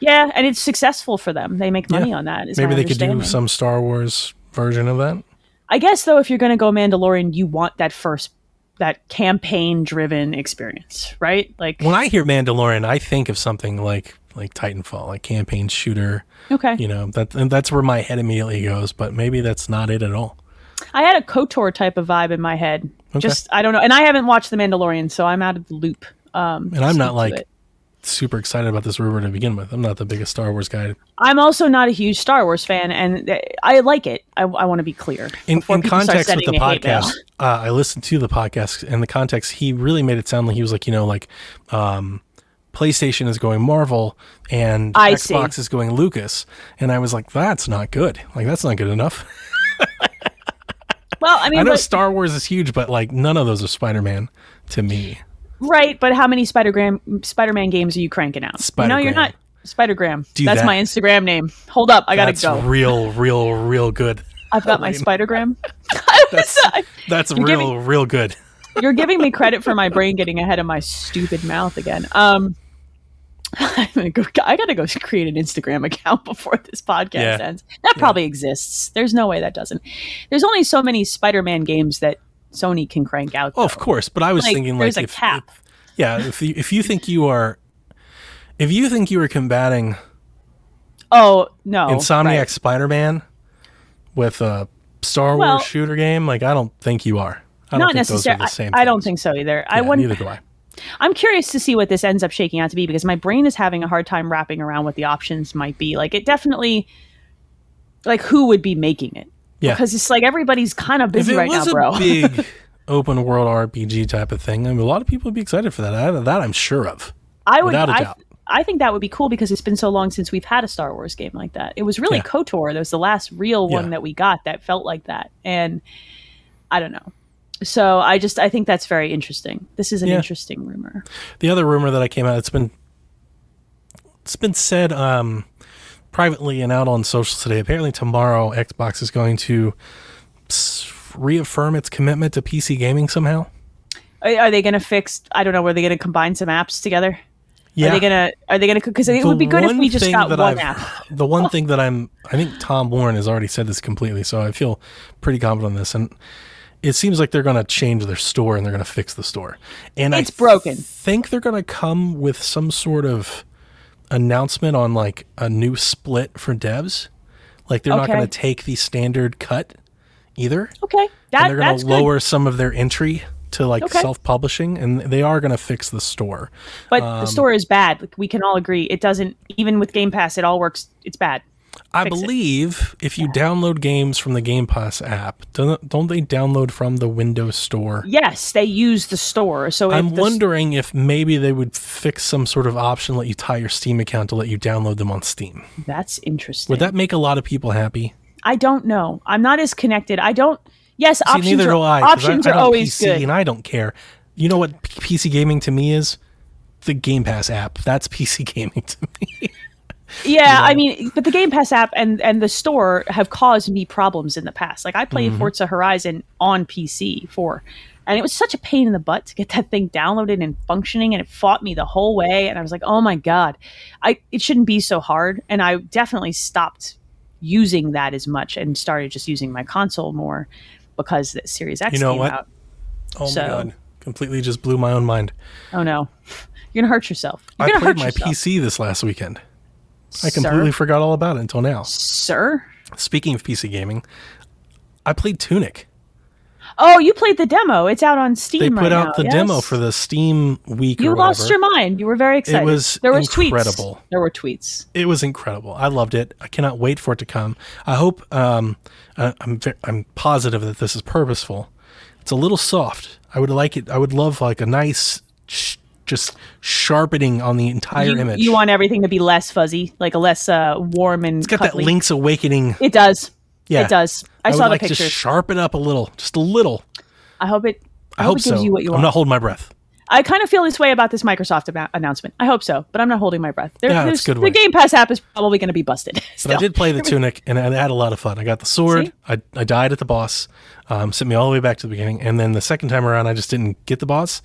Yeah, and it's successful for them. They make money on that. Maybe they could do some Star Wars version of that. I guess, though, if you're going to go Mandalorian, you want that campaign-driven experience, right? Like when I hear Mandalorian, I think of something like Titanfall, like campaign shooter. Okay. You know, that's where my head immediately goes, but maybe that's not it at all. I had a KOTOR type of vibe in my head. Okay. Just, I don't know. And I haven't watched The Mandalorian, so I'm out of the loop. And I'm not super excited about this rumor to begin with. I'm not the biggest Star Wars guy. I'm also not a huge Star Wars fan, and I like it. I want to be clear. In context with the podcast, I listened to the podcast, and the context, he really made it sound like he was like, you know, like, PlayStation is going Marvel and Xbox is going Lucas. And I was like, that's not good. Like, that's not good enough. Well, I mean, I know Star Wars is huge, but like none of those are Spider-Man to me. Right, but how many Spider-Man games are you cranking out? No, you're not. Spider-Gram. That's my Instagram name. Hold up, I gotta go. That's real good. I've got my Spider-Gram. That's real good. You're giving me credit for my brain getting ahead of my stupid mouth again. I gotta go create an Instagram account before this podcast ends. That probably exists. There's no way that doesn't. There's only so many Spider-Man games that Sony can crank out. Oh, of course. But I was thinking, there's a cap. If you think you were combating, Insomniac Spider-Man with a Star Wars shooter game, I don't think you are. Not necessarily. I don't think so either. Yeah, neither do I. I'm curious to see what this ends up shaking out to be, because my brain is having a hard time wrapping around what the options might be. It definitely, who would be making it? Yeah, because it's everybody's kind of busy right now, bro. If it was a big open world RPG type of thing, a lot of people would be excited for that. That I'm sure of. Without a doubt. I think that would be cool, because it's been so long since we've had a Star Wars game like that. It was really KOTOR. That was the last real one that we got that felt like that. And I don't know. So I think that's very interesting. This is an interesting rumor. The other rumor that it's been said privately and out on social today. Apparently tomorrow Xbox is going to reaffirm its commitment to PC gaming somehow. Are they going to fix? I don't know. Were they going to combine some apps together? Yeah. Are they gonna? Because it would be good if we just got one app. The one thing that I think Tom Warren has already said this completely, so I feel pretty confident on this. And it seems like they're going to change their store and they're going to fix the store. And it's broken. I think they're going to come with some sort of announcement on a new split for devs. They're not going to take the standard cut either. Okay, and they're going to lower some of their entry to self-publishing, and they are going to fix the store. But the store is bad. We can all agree. It doesn't, even with Game Pass, it all works. It's bad. I believe if you download games from the Game Pass app, don't they download from the Windows store? Yes, they use the store. So I'm wondering if maybe they would fix some sort of option, let you tie your Steam account to let you download them on Steam. That's interesting. Would that make a lot of people happy? I don't know. I'm not as connected. Yes, options are always PC good. And I don't care. You know what PC gaming to me is? The Game Pass app. That's PC gaming to me. Yeah, but the Game Pass app and the store have caused me problems in the past. I played Forza Horizon on PC 4, and it was such a pain in the butt to get that thing downloaded and functioning, and it fought me the whole way, and I was like, oh my God. It shouldn't be so hard, and I definitely stopped using that as much and started just using my console more, because the Series X came out. My God. Completely just blew my own mind. Oh, no. You're going to hurt yourself. I played my PC this last weekend. I completely forgot all about it until now. Sir? Speaking of PC gaming, I played Tunic. Oh, you played the demo. It's out on Steam right now. They put out the demo for the Steam week or whatever. You lost your mind. You were very excited. It was incredible. There were tweets. It was incredible. I loved it. I cannot wait for it to come. I hope, I'm positive that this is purposeful. It's a little soft. I would like it. I would love a nice, just sharpening on the entire image. You want everything to be less fuzzy, a less warm and cuddly. It's got that Link's Awakening. It does. Yeah, it does. I saw the pictures. To sharpen up a little, just a little. I hope it gives you what you want. I'm not holding my breath. I kind of feel this way about this Microsoft announcement. I hope so, but I'm not holding my breath. That's good. The Game Pass app is probably going to be busted. But I did play the Tunic, and I had a lot of fun. I got the sword. I died at the boss. Sent me all the way back to the beginning, and then the second time around, I just didn't get the boss.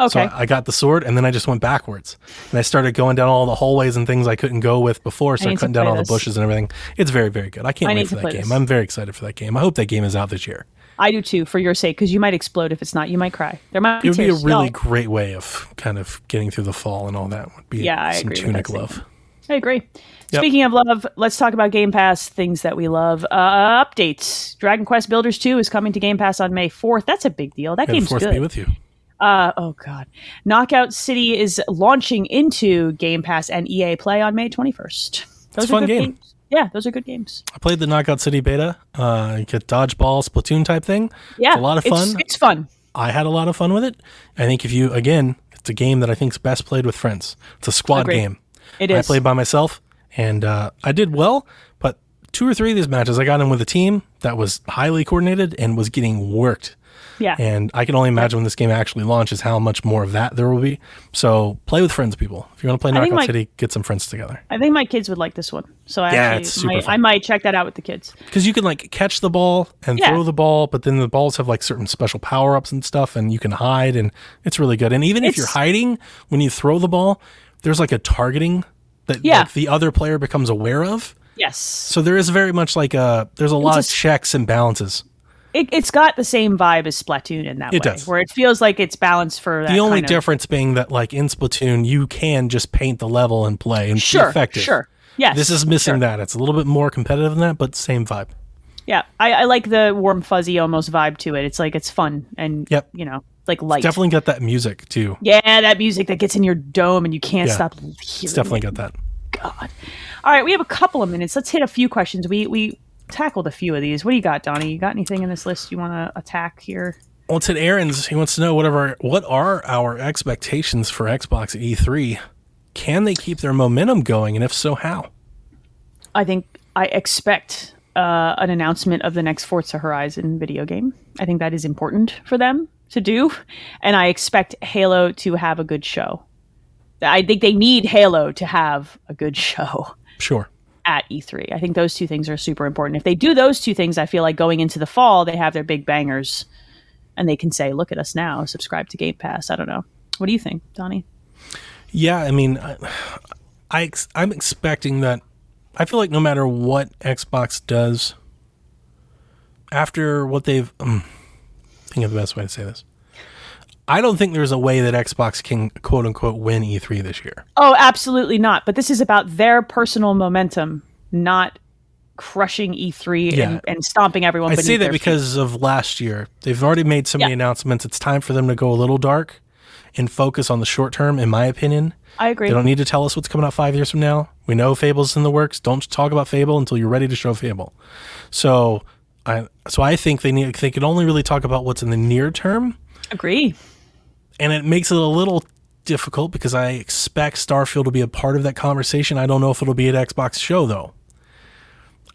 Okay. So I got the sword, and then I just went backwards, and I started going down all the hallways and things I couldn't go with before. So I cutting down all the bushes and everything. It's very, very good. I can't wait for that game. I'm very excited for that game. I hope that game is out this year. I do too, for your sake, because you might explode if it's not. You might cry. There might be tears. It would be a really great way of kind of getting through the fall and all that. Would be some Tunic love. I agree. Yep. Speaking of love, let's talk about Game Pass, things that we love. Updates. Dragon Quest Builders 2 is coming to Game Pass on May 4th. That's a big deal. That game's good. May 4th be with you. Oh God. Knockout City is launching into Game Pass and EA Play on May 21st. It's a fun game. Yeah, those are good games. I played the Knockout City beta. You get dodgeball, Splatoon type thing. Yeah, it's a lot of fun. It's fun. I had a lot of fun with it. I think it's a game that I think is best played with friends. It's a squad game. It is. I played by myself, and I did well, but two or three of these matches I got in with a team that was highly coordinated and was getting worked. Yeah. And I can only imagine when this game actually launches how much more of that there will be. So play with friends, people. If you want to play Knockout City, get some friends together. I think my kids would like this one. So I might check that out with the kids. Because you can like catch the ball and throw the ball, but then the balls have like certain special power-ups and stuff, and you can hide, and it's really good. And even if you're hiding, when you throw the ball, there's like a targeting that like, the other player becomes aware of. Yes. So there is very much like there's a lot of checks and balances. It's got the same vibe as Splatoon in that way, where it feels like it's balanced for that. The only difference being that, like in Splatoon, you can just paint the level and play and be effective. Sure. Yes. This is missing that. It's a little bit more competitive than that, but same vibe. Yeah, I like the warm fuzzy almost vibe to it. It's like it's fun and you know, like light. It's definitely got that music too. Yeah, that music that gets in your dome and you can't stop hearing. It's definitely got that. God. All right, we have a couple of minutes. Let's hit a few questions. We tackled a few of these. What do you got, Donnie? You got anything in this list you want to attack here? Well, it's at Aaron's. He wants to know what are our expectations for Xbox at E3? Can they keep their momentum going, and if so, how? I think I expect an announcement of the next Forza Horizon video game. I think that is important for them to do, and I expect Halo to have a good show. I think they need Halo to have a good show. Sure. At E3. I think those two things are super important. If they do those two things, I feel like going into the fall, they have their big bangers and they can say, look at us now, subscribe to Game Pass. I don't know. What do you think, Donnie? Yeah, I mean, I'm expecting that. I feel like no matter what Xbox does, after what they've... think of the best way to say this. I don't think there's a way that Xbox can, quote unquote, win E3 this year. Oh, absolutely not. But this is about their personal momentum, not crushing E3 and stomping everyone beneath their feet. I say that because of last year. They've already made so many announcements. It's time for them to go a little dark and focus on the short term, in my opinion. I agree. They don't need to tell us what's coming out 5 years from now. We know Fable's in the works. Don't talk about Fable until you're ready to show Fable. So I think they can only really talk about what's in the near term. Agree. And it makes it a little difficult because I expect Starfield to be a part of that conversation. I don't know if it'll be an Xbox show, though.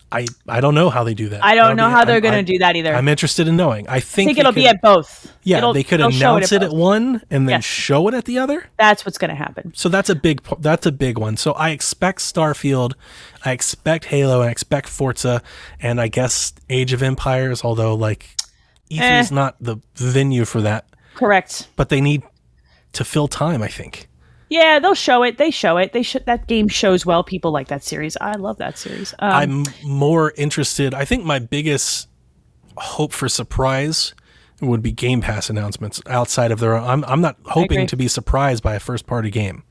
I don't know how they do that. I don't know how they're going to do that either. I'm interested in knowing. I think it'll be at both. Yeah, they could announce it at one and then show it at the other. That's what's going to happen. So that's a big one. So I expect Starfield, I expect Halo, I expect Forza, and I guess Age of Empires, although like E3 is not the venue for that. Correct. But they need to fill time, I think. Yeah, they'll show it. They show it. That game shows well. People like that series. I love that series. I'm more interested. I think my biggest hope for surprise would be Game Pass announcements outside of their own. I'm not hoping to be surprised by a first-party game.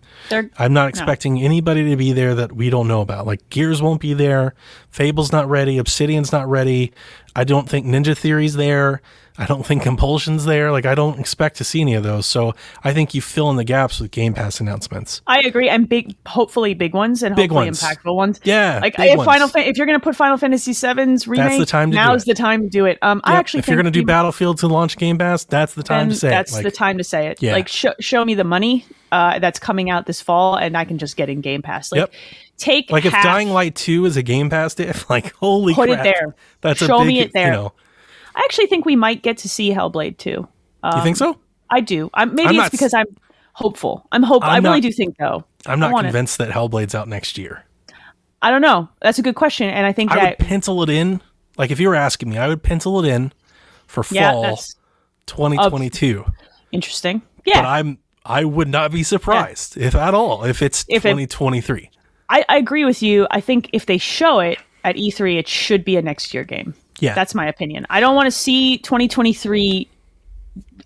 I'm not expecting anybody to be there that we don't know about. Like, Gears won't be there. Fable's not ready. Obsidian's not ready. I don't think Ninja Theory's there. I don't think Compulsion's there. Like, I don't expect to see any of those. So I think you fill in the gaps with Game Pass announcements. I agree. And hopefully big ones and impactful ones. Yeah. Like, if you're going to put Final Fantasy VII's remake, that's the time to do it. The time to do it. I actually if you're going to do Battlefield to launch Game Pass, that's the time to say it. That's the time to say it. Yeah. Like, show me the money that's coming out this fall, and I can just get in Game Pass. Like, take like half, if Dying Light 2 is a Game Pass day, like, holy crap. Put it there. That's show me it there. You know, I actually think we might get to see Hellblade 2. You think so? I do. Because I'm hopeful. I really do think, though. I'm not convinced that Hellblade's out next year. I don't know. That's a good question. And I think I would pencil it in. Like, if you were asking me, I would pencil it in for fall 2022. Interesting. Yeah. But I would not be surprised, if at all, if it's 2023. I agree with you. I think if they show it at E3, it should be a next year game. Yeah. That's my opinion. I don't want to see 2023.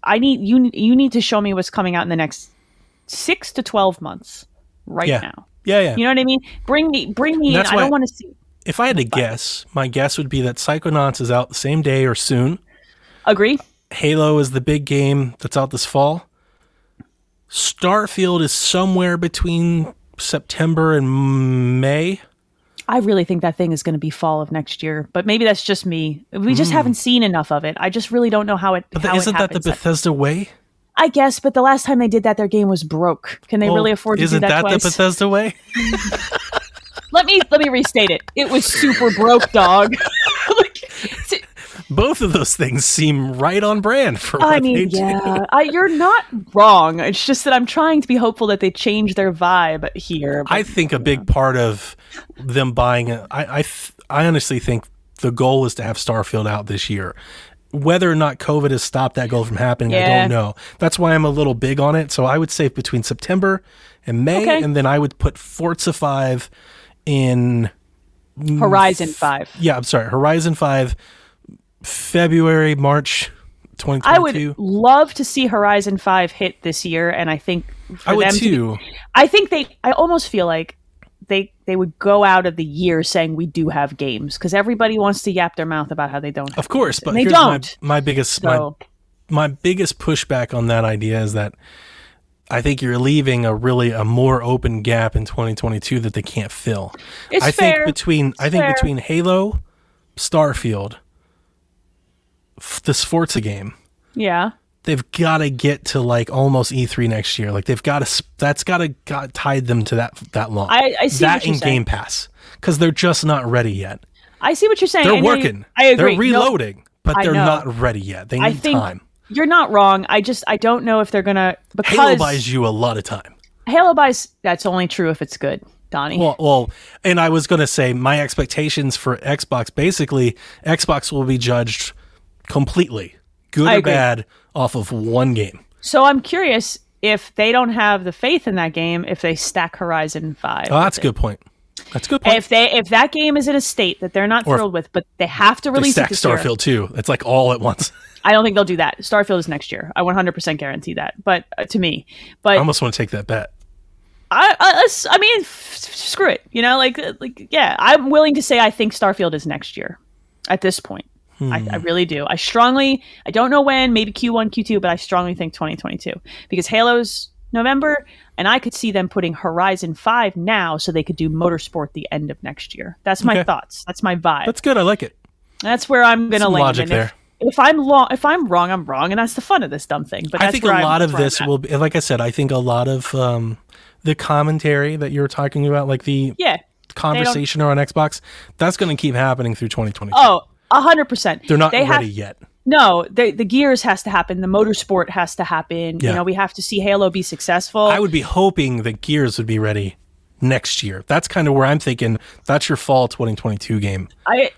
I need you need to show me what's coming out in the next 6 to 12 months now. Yeah, yeah. You know what I mean? Bring me in. I don't want to see. If I had to guess, my guess would be that Psychonauts is out the same day or soon. Agree. Halo is the big game that's out this fall. Starfield is somewhere between September and May. I really think that thing is going to be fall of next year, but maybe that's just me. We just haven't seen enough of it. I just really don't know how it happens. But isn't that the Bethesda way? I guess, but the last time they did that, their game was broke. Can they really afford to do that twice? Isn't that the Bethesda way? Let me restate it. It was super broke, dog. both of those things seem right on brand for what they do. You're not wrong. It's just that I'm trying to be hopeful that they change their vibe here. But, I think a big part of them buying it, I honestly think the goal is to have Starfield out this year. Whether or not COVID has stopped that goal from happening, I don't know. That's why I'm a little big on it. So I would say between September and May, and then I would put Forza 5 in... Horizon 5. Horizon 5, February, March 2022. I would love to see Horizon 5 hit this year, and I think for them too. I almost feel like they would go out of the year saying we do have games, because everybody wants to yap their mouth about how they don't have of course games, but here's my biggest pushback on that idea is that I think you're leaving a more open gap in 2022 that they can't fill. I think between Halo, Starfield, this Forza game, they've got to get to like almost E3 next year. Like they've got to tie them to that long. I see that in Game Pass, because they're just not ready yet. I see what you're saying. They're working. I agree. They're reloading, but they're not ready yet. They need time. You're not wrong. I don't know if they're going to... because Halo buys you a lot of time. That's only true if it's good, Donnie. Well, and I was going to say, my expectations for Xbox, basically, Xbox will be judged completely, good or bad, off of one game. So I'm curious if they don't have the faith in that game, if they stack Horizon 5. Oh, that's a good point. That's a good point. If that game is in a state that they're not thrilled with, but they have to release it this year. Starfield too. It's like all at once. I don't think they'll do that. Starfield is next year. I 100% guarantee that. But to me, I almost want to take that bet. Screw it. You know, I'm willing to say I think Starfield is next year. At this point, I really do. I don't know when. Maybe Q1, Q2, but I strongly think 2022, because Halo's November, and I could see them putting Horizon 5 now, so they could do Motorsport the end of next year. That's my thoughts. That's my vibe. That's good. I like it. That's where I'm going to land. Logic there. If I'm wrong, I'm wrong, and that's the fun of this dumb thing. But I think a lot of this will be, like I said, I think a lot of the commentary that you were talking about, like the conversation around Xbox, that's going to keep happening through 2022. Oh, 100%. They're not ready yet. No, the Gears has to happen. The Motorsport has to happen. Yeah. You know, we have to see Halo be successful. I would be hoping that Gears would be ready next year. That's kind of where I'm thinking. That's your fall 2022 game. I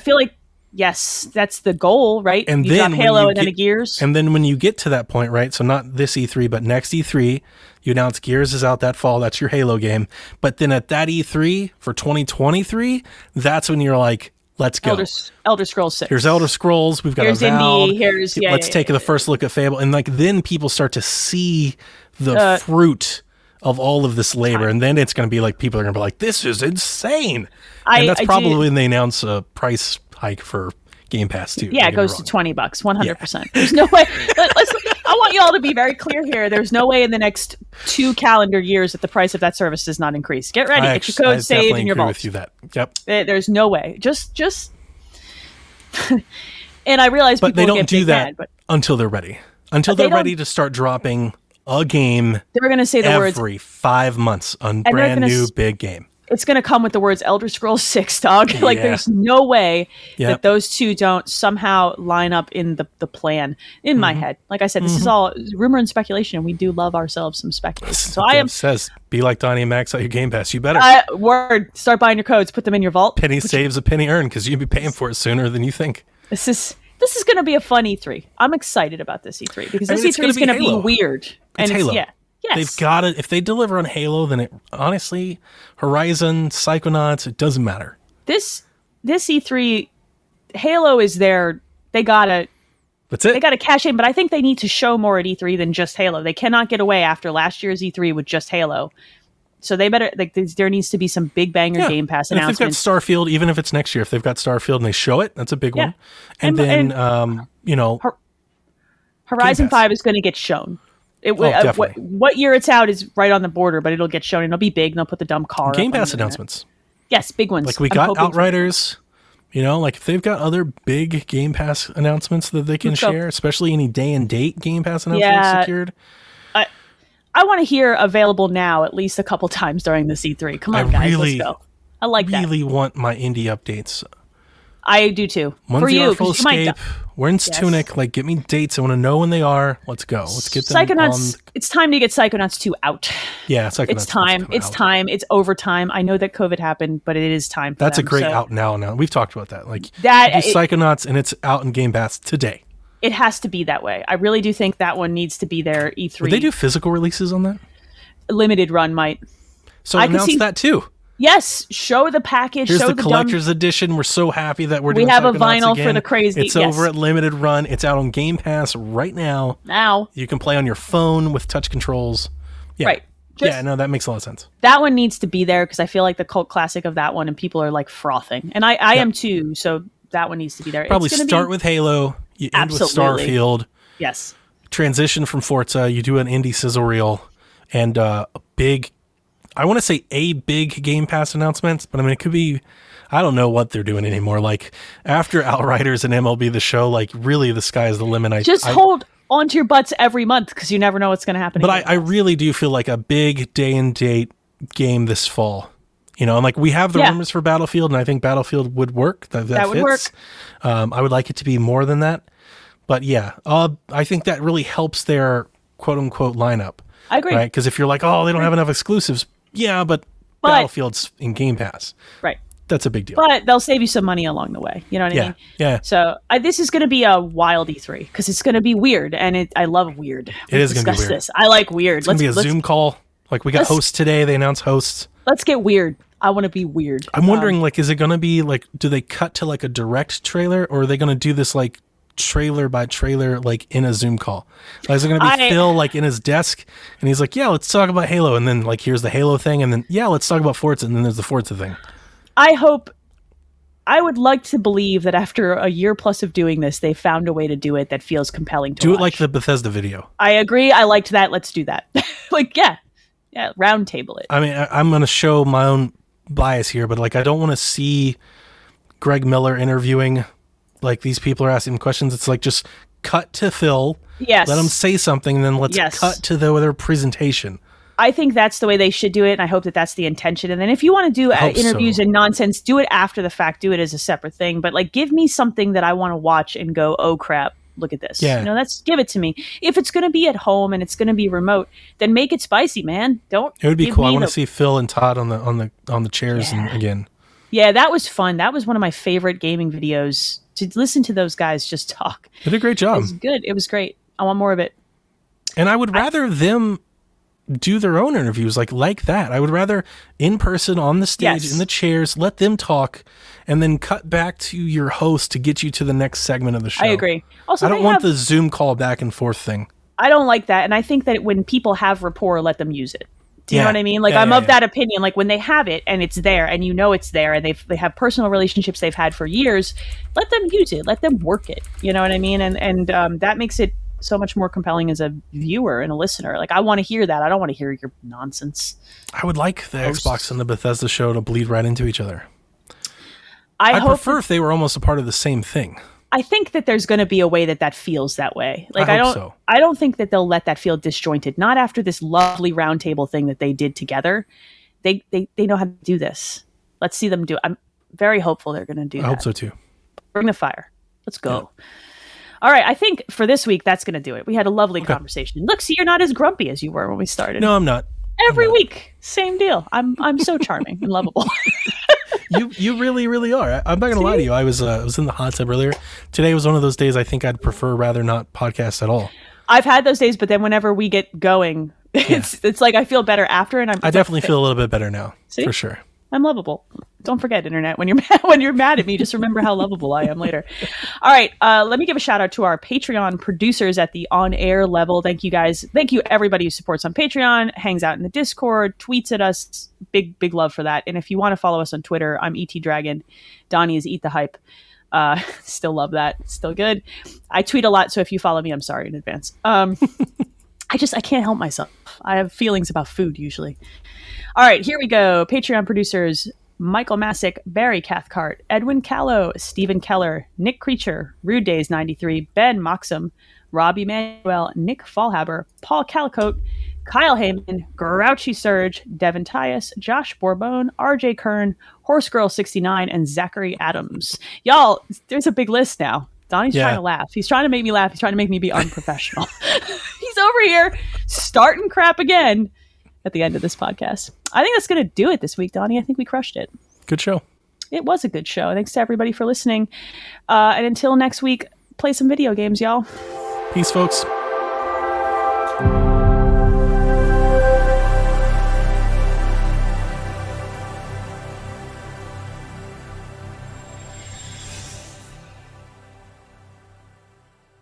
feel like, yes, that's the goal, right? And you drop Halo and then Gears. And then when you get to that point, right, so not this E3, but next E3, you announce Gears is out that fall. That's your Halo game. But then at that E3 for 2023, that's when you're like, let's go. Elder Scrolls 6. Here's Elder Scrolls. We've got Avowed. Let's take the first look at Fable. And like then people start to see the fruit of all of this labor, and then it's going to be like, people are going to be like, this is insane. And that's probably when they announce a price hike for Game Pass too. Yeah, it goes to $20, 100%. There's no way. I want you all to be very clear here. There's no way in the next 2 calendar years that the price of that service does not increase. Get ready. Get your code saved in your vault. I definitely agree with you that. Yep. There's no way. Just. And I realize, but people they don't do that mad, but... until they're ready. Until they're ready to start dropping a game. They're going to say the every words 5 months. A brand new big game. It's going to come with the words Elder Scrolls 6, dog. Like, there's no way that those two don't somehow line up in the plan in my head. Like I said, this is all rumor and speculation, and we do love ourselves some speculation. So be like Donnie and Max out your Game Pass. You better. Start buying your codes. Put them in your vault. Penny saves a penny earned, because you'll be paying for it sooner than you think. This is going to be a fun E3. I'm excited about this E3, because this E3 is going to be weird. It's Halo. Yes. They've got it. If they deliver on Halo, then it honestly, Horizon, Psychonauts, it doesn't matter. This E3, Halo is there. They gotta. That's it. They gotta cash in, but I think they need to show more at E3 than just Halo. They cannot get away after last year's E3 with just Halo. So they better there needs to be some big banger Game Pass announcements. If they've got Starfield, even if it's next year, if they've got Starfield and they show it, that's a big one. And then Horizon 5 is going to get shown. What year it's out is right on the border, but it'll get shown and it'll be big, and they'll put the dumb car Game Pass announcements. Yes, big ones. Like, we got Outriders, you know, like if they've got other big Game Pass announcements that they can share, especially any day and date Game Pass announcements secured. I want to hear available now at least a couple times during this E3. Come on, guys, let's go. I really want my indie updates. I do too. For you, Full Escape. When's Tunic? Like, get me dates. I want to know when they are. Let's go. Let's get them. Psychonauts. It's time to get Psychonauts 2 out. Yeah, Psychonauts. It's time. It's overtime. I know that COVID happened, but it is time. That's a great out now. Now we've talked about that. Like that Psychonauts, and it's out in Game Pass today. It has to be that way. I really do think that one needs to be there. E3. Would they do physical releases on that? Limited run might. So announce that too. Yes, show the package. Here's show the collector's edition. We're so happy that we're doing Psychonauts again. We have a vinyl for the crazy. It's over at Limited Run. It's out on Game Pass right now. You can play on your phone with touch controls. Yeah. Right. That makes a lot of sense. That one needs to be there because I feel like the cult classic of that one, and people are like frothing. And I am too, so that one needs to be there. Probably start with Halo. You end with Starfield. Yes. Transition from Forza. You do an indie sizzle reel and a big... I want to say a big Game Pass announcements, but I mean, it could be, I don't know what they're doing anymore. Like after Outriders and MLB The Show, like really the sky is the limit. Just hold onto your butts every month because you never know what's going to happen. But I really do feel like a big day and date game this fall. You know, and like we have the rumors for Battlefield, and I think Battlefield would work. That would work. I would like it to be more than that. But yeah, I think that really helps their quote unquote lineup. I agree. Right? Because if you're like, oh, they don't have enough exclusives. Yeah, but Battlefield's in Game Pass. Right. That's a big deal. But they'll save you some money along the way. You know what I mean? Yeah. So this is going to be a wild E3 because it's going to be weird. And I love weird. It is going to be weird. I like weird. It's going to be a Zoom call. Like we got hosts today. They announced hosts. Let's get weird. I want to be weird. I'm wondering, like, is it going to be like, do they cut to like a direct trailer, or are they going to do this like trailer by trailer, like in a Zoom call? Like, is it going to be Phil like in his desk and he's like, yeah, let's talk about Halo, and then like here's the Halo thing, and then yeah, let's talk about Forza, and then there's the Forza thing? I would like to believe that after a year plus of doing this, they found a way to do it that feels compelling to watch. It like the Bethesda video. I agree. I liked that. Let's do that. Like yeah, round table it. I mean, I'm going to show my own bias here, but like I don't want to see Greg Miller interviewing. Like these people are asking questions. It's like just cut to Phil. Yes. Let them say something, and then let's cut to their presentation. I think that's the way they should do it, and I hope that that's the intention. And then if you want to do interviews and nonsense, do it after the fact. Do it as a separate thing. But like, give me something that I want to watch and go, oh crap, look at this. Yeah. You know, give it to me. If it's going to be at home and it's going to be remote, then make it spicy, man. It would be cool. I want to see Phil and Todd on the chairs and again. Yeah, that was fun. That was one of my favorite gaming videos. To listen to those guys just talk. They did a great job. It was good. It was great. I want more of it. And I would rather them do their own interviews like that. I would rather in person on the stage, in the chairs, let them talk, and then cut back to your host to get you to the next segment of the show. I agree. Also, I don't want the Zoom call back and forth thing. I don't like that. And I think that when people have rapport, let them use it. Do you know what I mean? Like, I'm of that opinion. Like, when they have it and it's there, and you know it's there, and they have personal relationships they've had for years, let them use it. Let them work it. You know what I mean? And that makes it so much more compelling as a viewer and a listener. Like, I want to hear that. I don't want to hear your nonsense. I would like the Xbox and the Bethesda show to bleed right into each other. I'd prefer if they were almost a part of the same thing. I think that there's going to be a way that feels that way. Like I don't think that they'll let that feel disjointed. Not after this lovely roundtable thing that they did together. They know how to do this. Let's see them do it. I'm very hopeful they're going to do that. I hope so too. Bring the fire. Let's go. Yeah. All right. I think for this week, that's going to do it. We had a lovely conversation. Look, see, you're not as grumpy as you were when we started. No, I'm not. Every week, same deal. I'm so charming and lovable. You really, really are. I'm not gonna lie to you. I was in the hot tub earlier. Today was one of those days I think I'd prefer rather not podcast at all. I've had those days, but then whenever we get going, it's like I feel better after, and I definitely feel a little bit better now. See? For sure. I'm lovable. Don't forget, internet. When you're mad at me, just remember how lovable I am later. All right. Let me give a shout out to our Patreon producers at the on-air level. Thank you guys. Thank you everybody who supports on Patreon, hangs out in the Discord, tweets at us. Big, big love for that. And if you want to follow us on Twitter, I'm ETDragon. Donnie is Eat the Hype. Still love that. Still good. I tweet a lot, so if you follow me, I'm sorry in advance. I can't help myself. I have feelings about food usually. All right, here we go. Patreon producers, Michael Masick, Barry Cathcart, Edwin Callow, Stephen Keller, Nick Creature, Rude Days 93, Ben Moxham, Rob Emanuel, Nick Fallhaber, Paul Calicote, Kyle Heyman, Grouchy Surge, Devin Tyus, Josh Bourbon, RJ Kern, Horsegirl69, and Zachary Adams. Y'all, there's a big list now. Donnie's trying to laugh. He's trying to make me laugh. He's trying to make me be unprofessional. He's over here starting crap again at the end of this podcast. I think that's going to do it this week, Donnie. I think we crushed it. Good show. It was a good show. Thanks to everybody for listening. And until next week, play some video games, y'all. Peace, folks.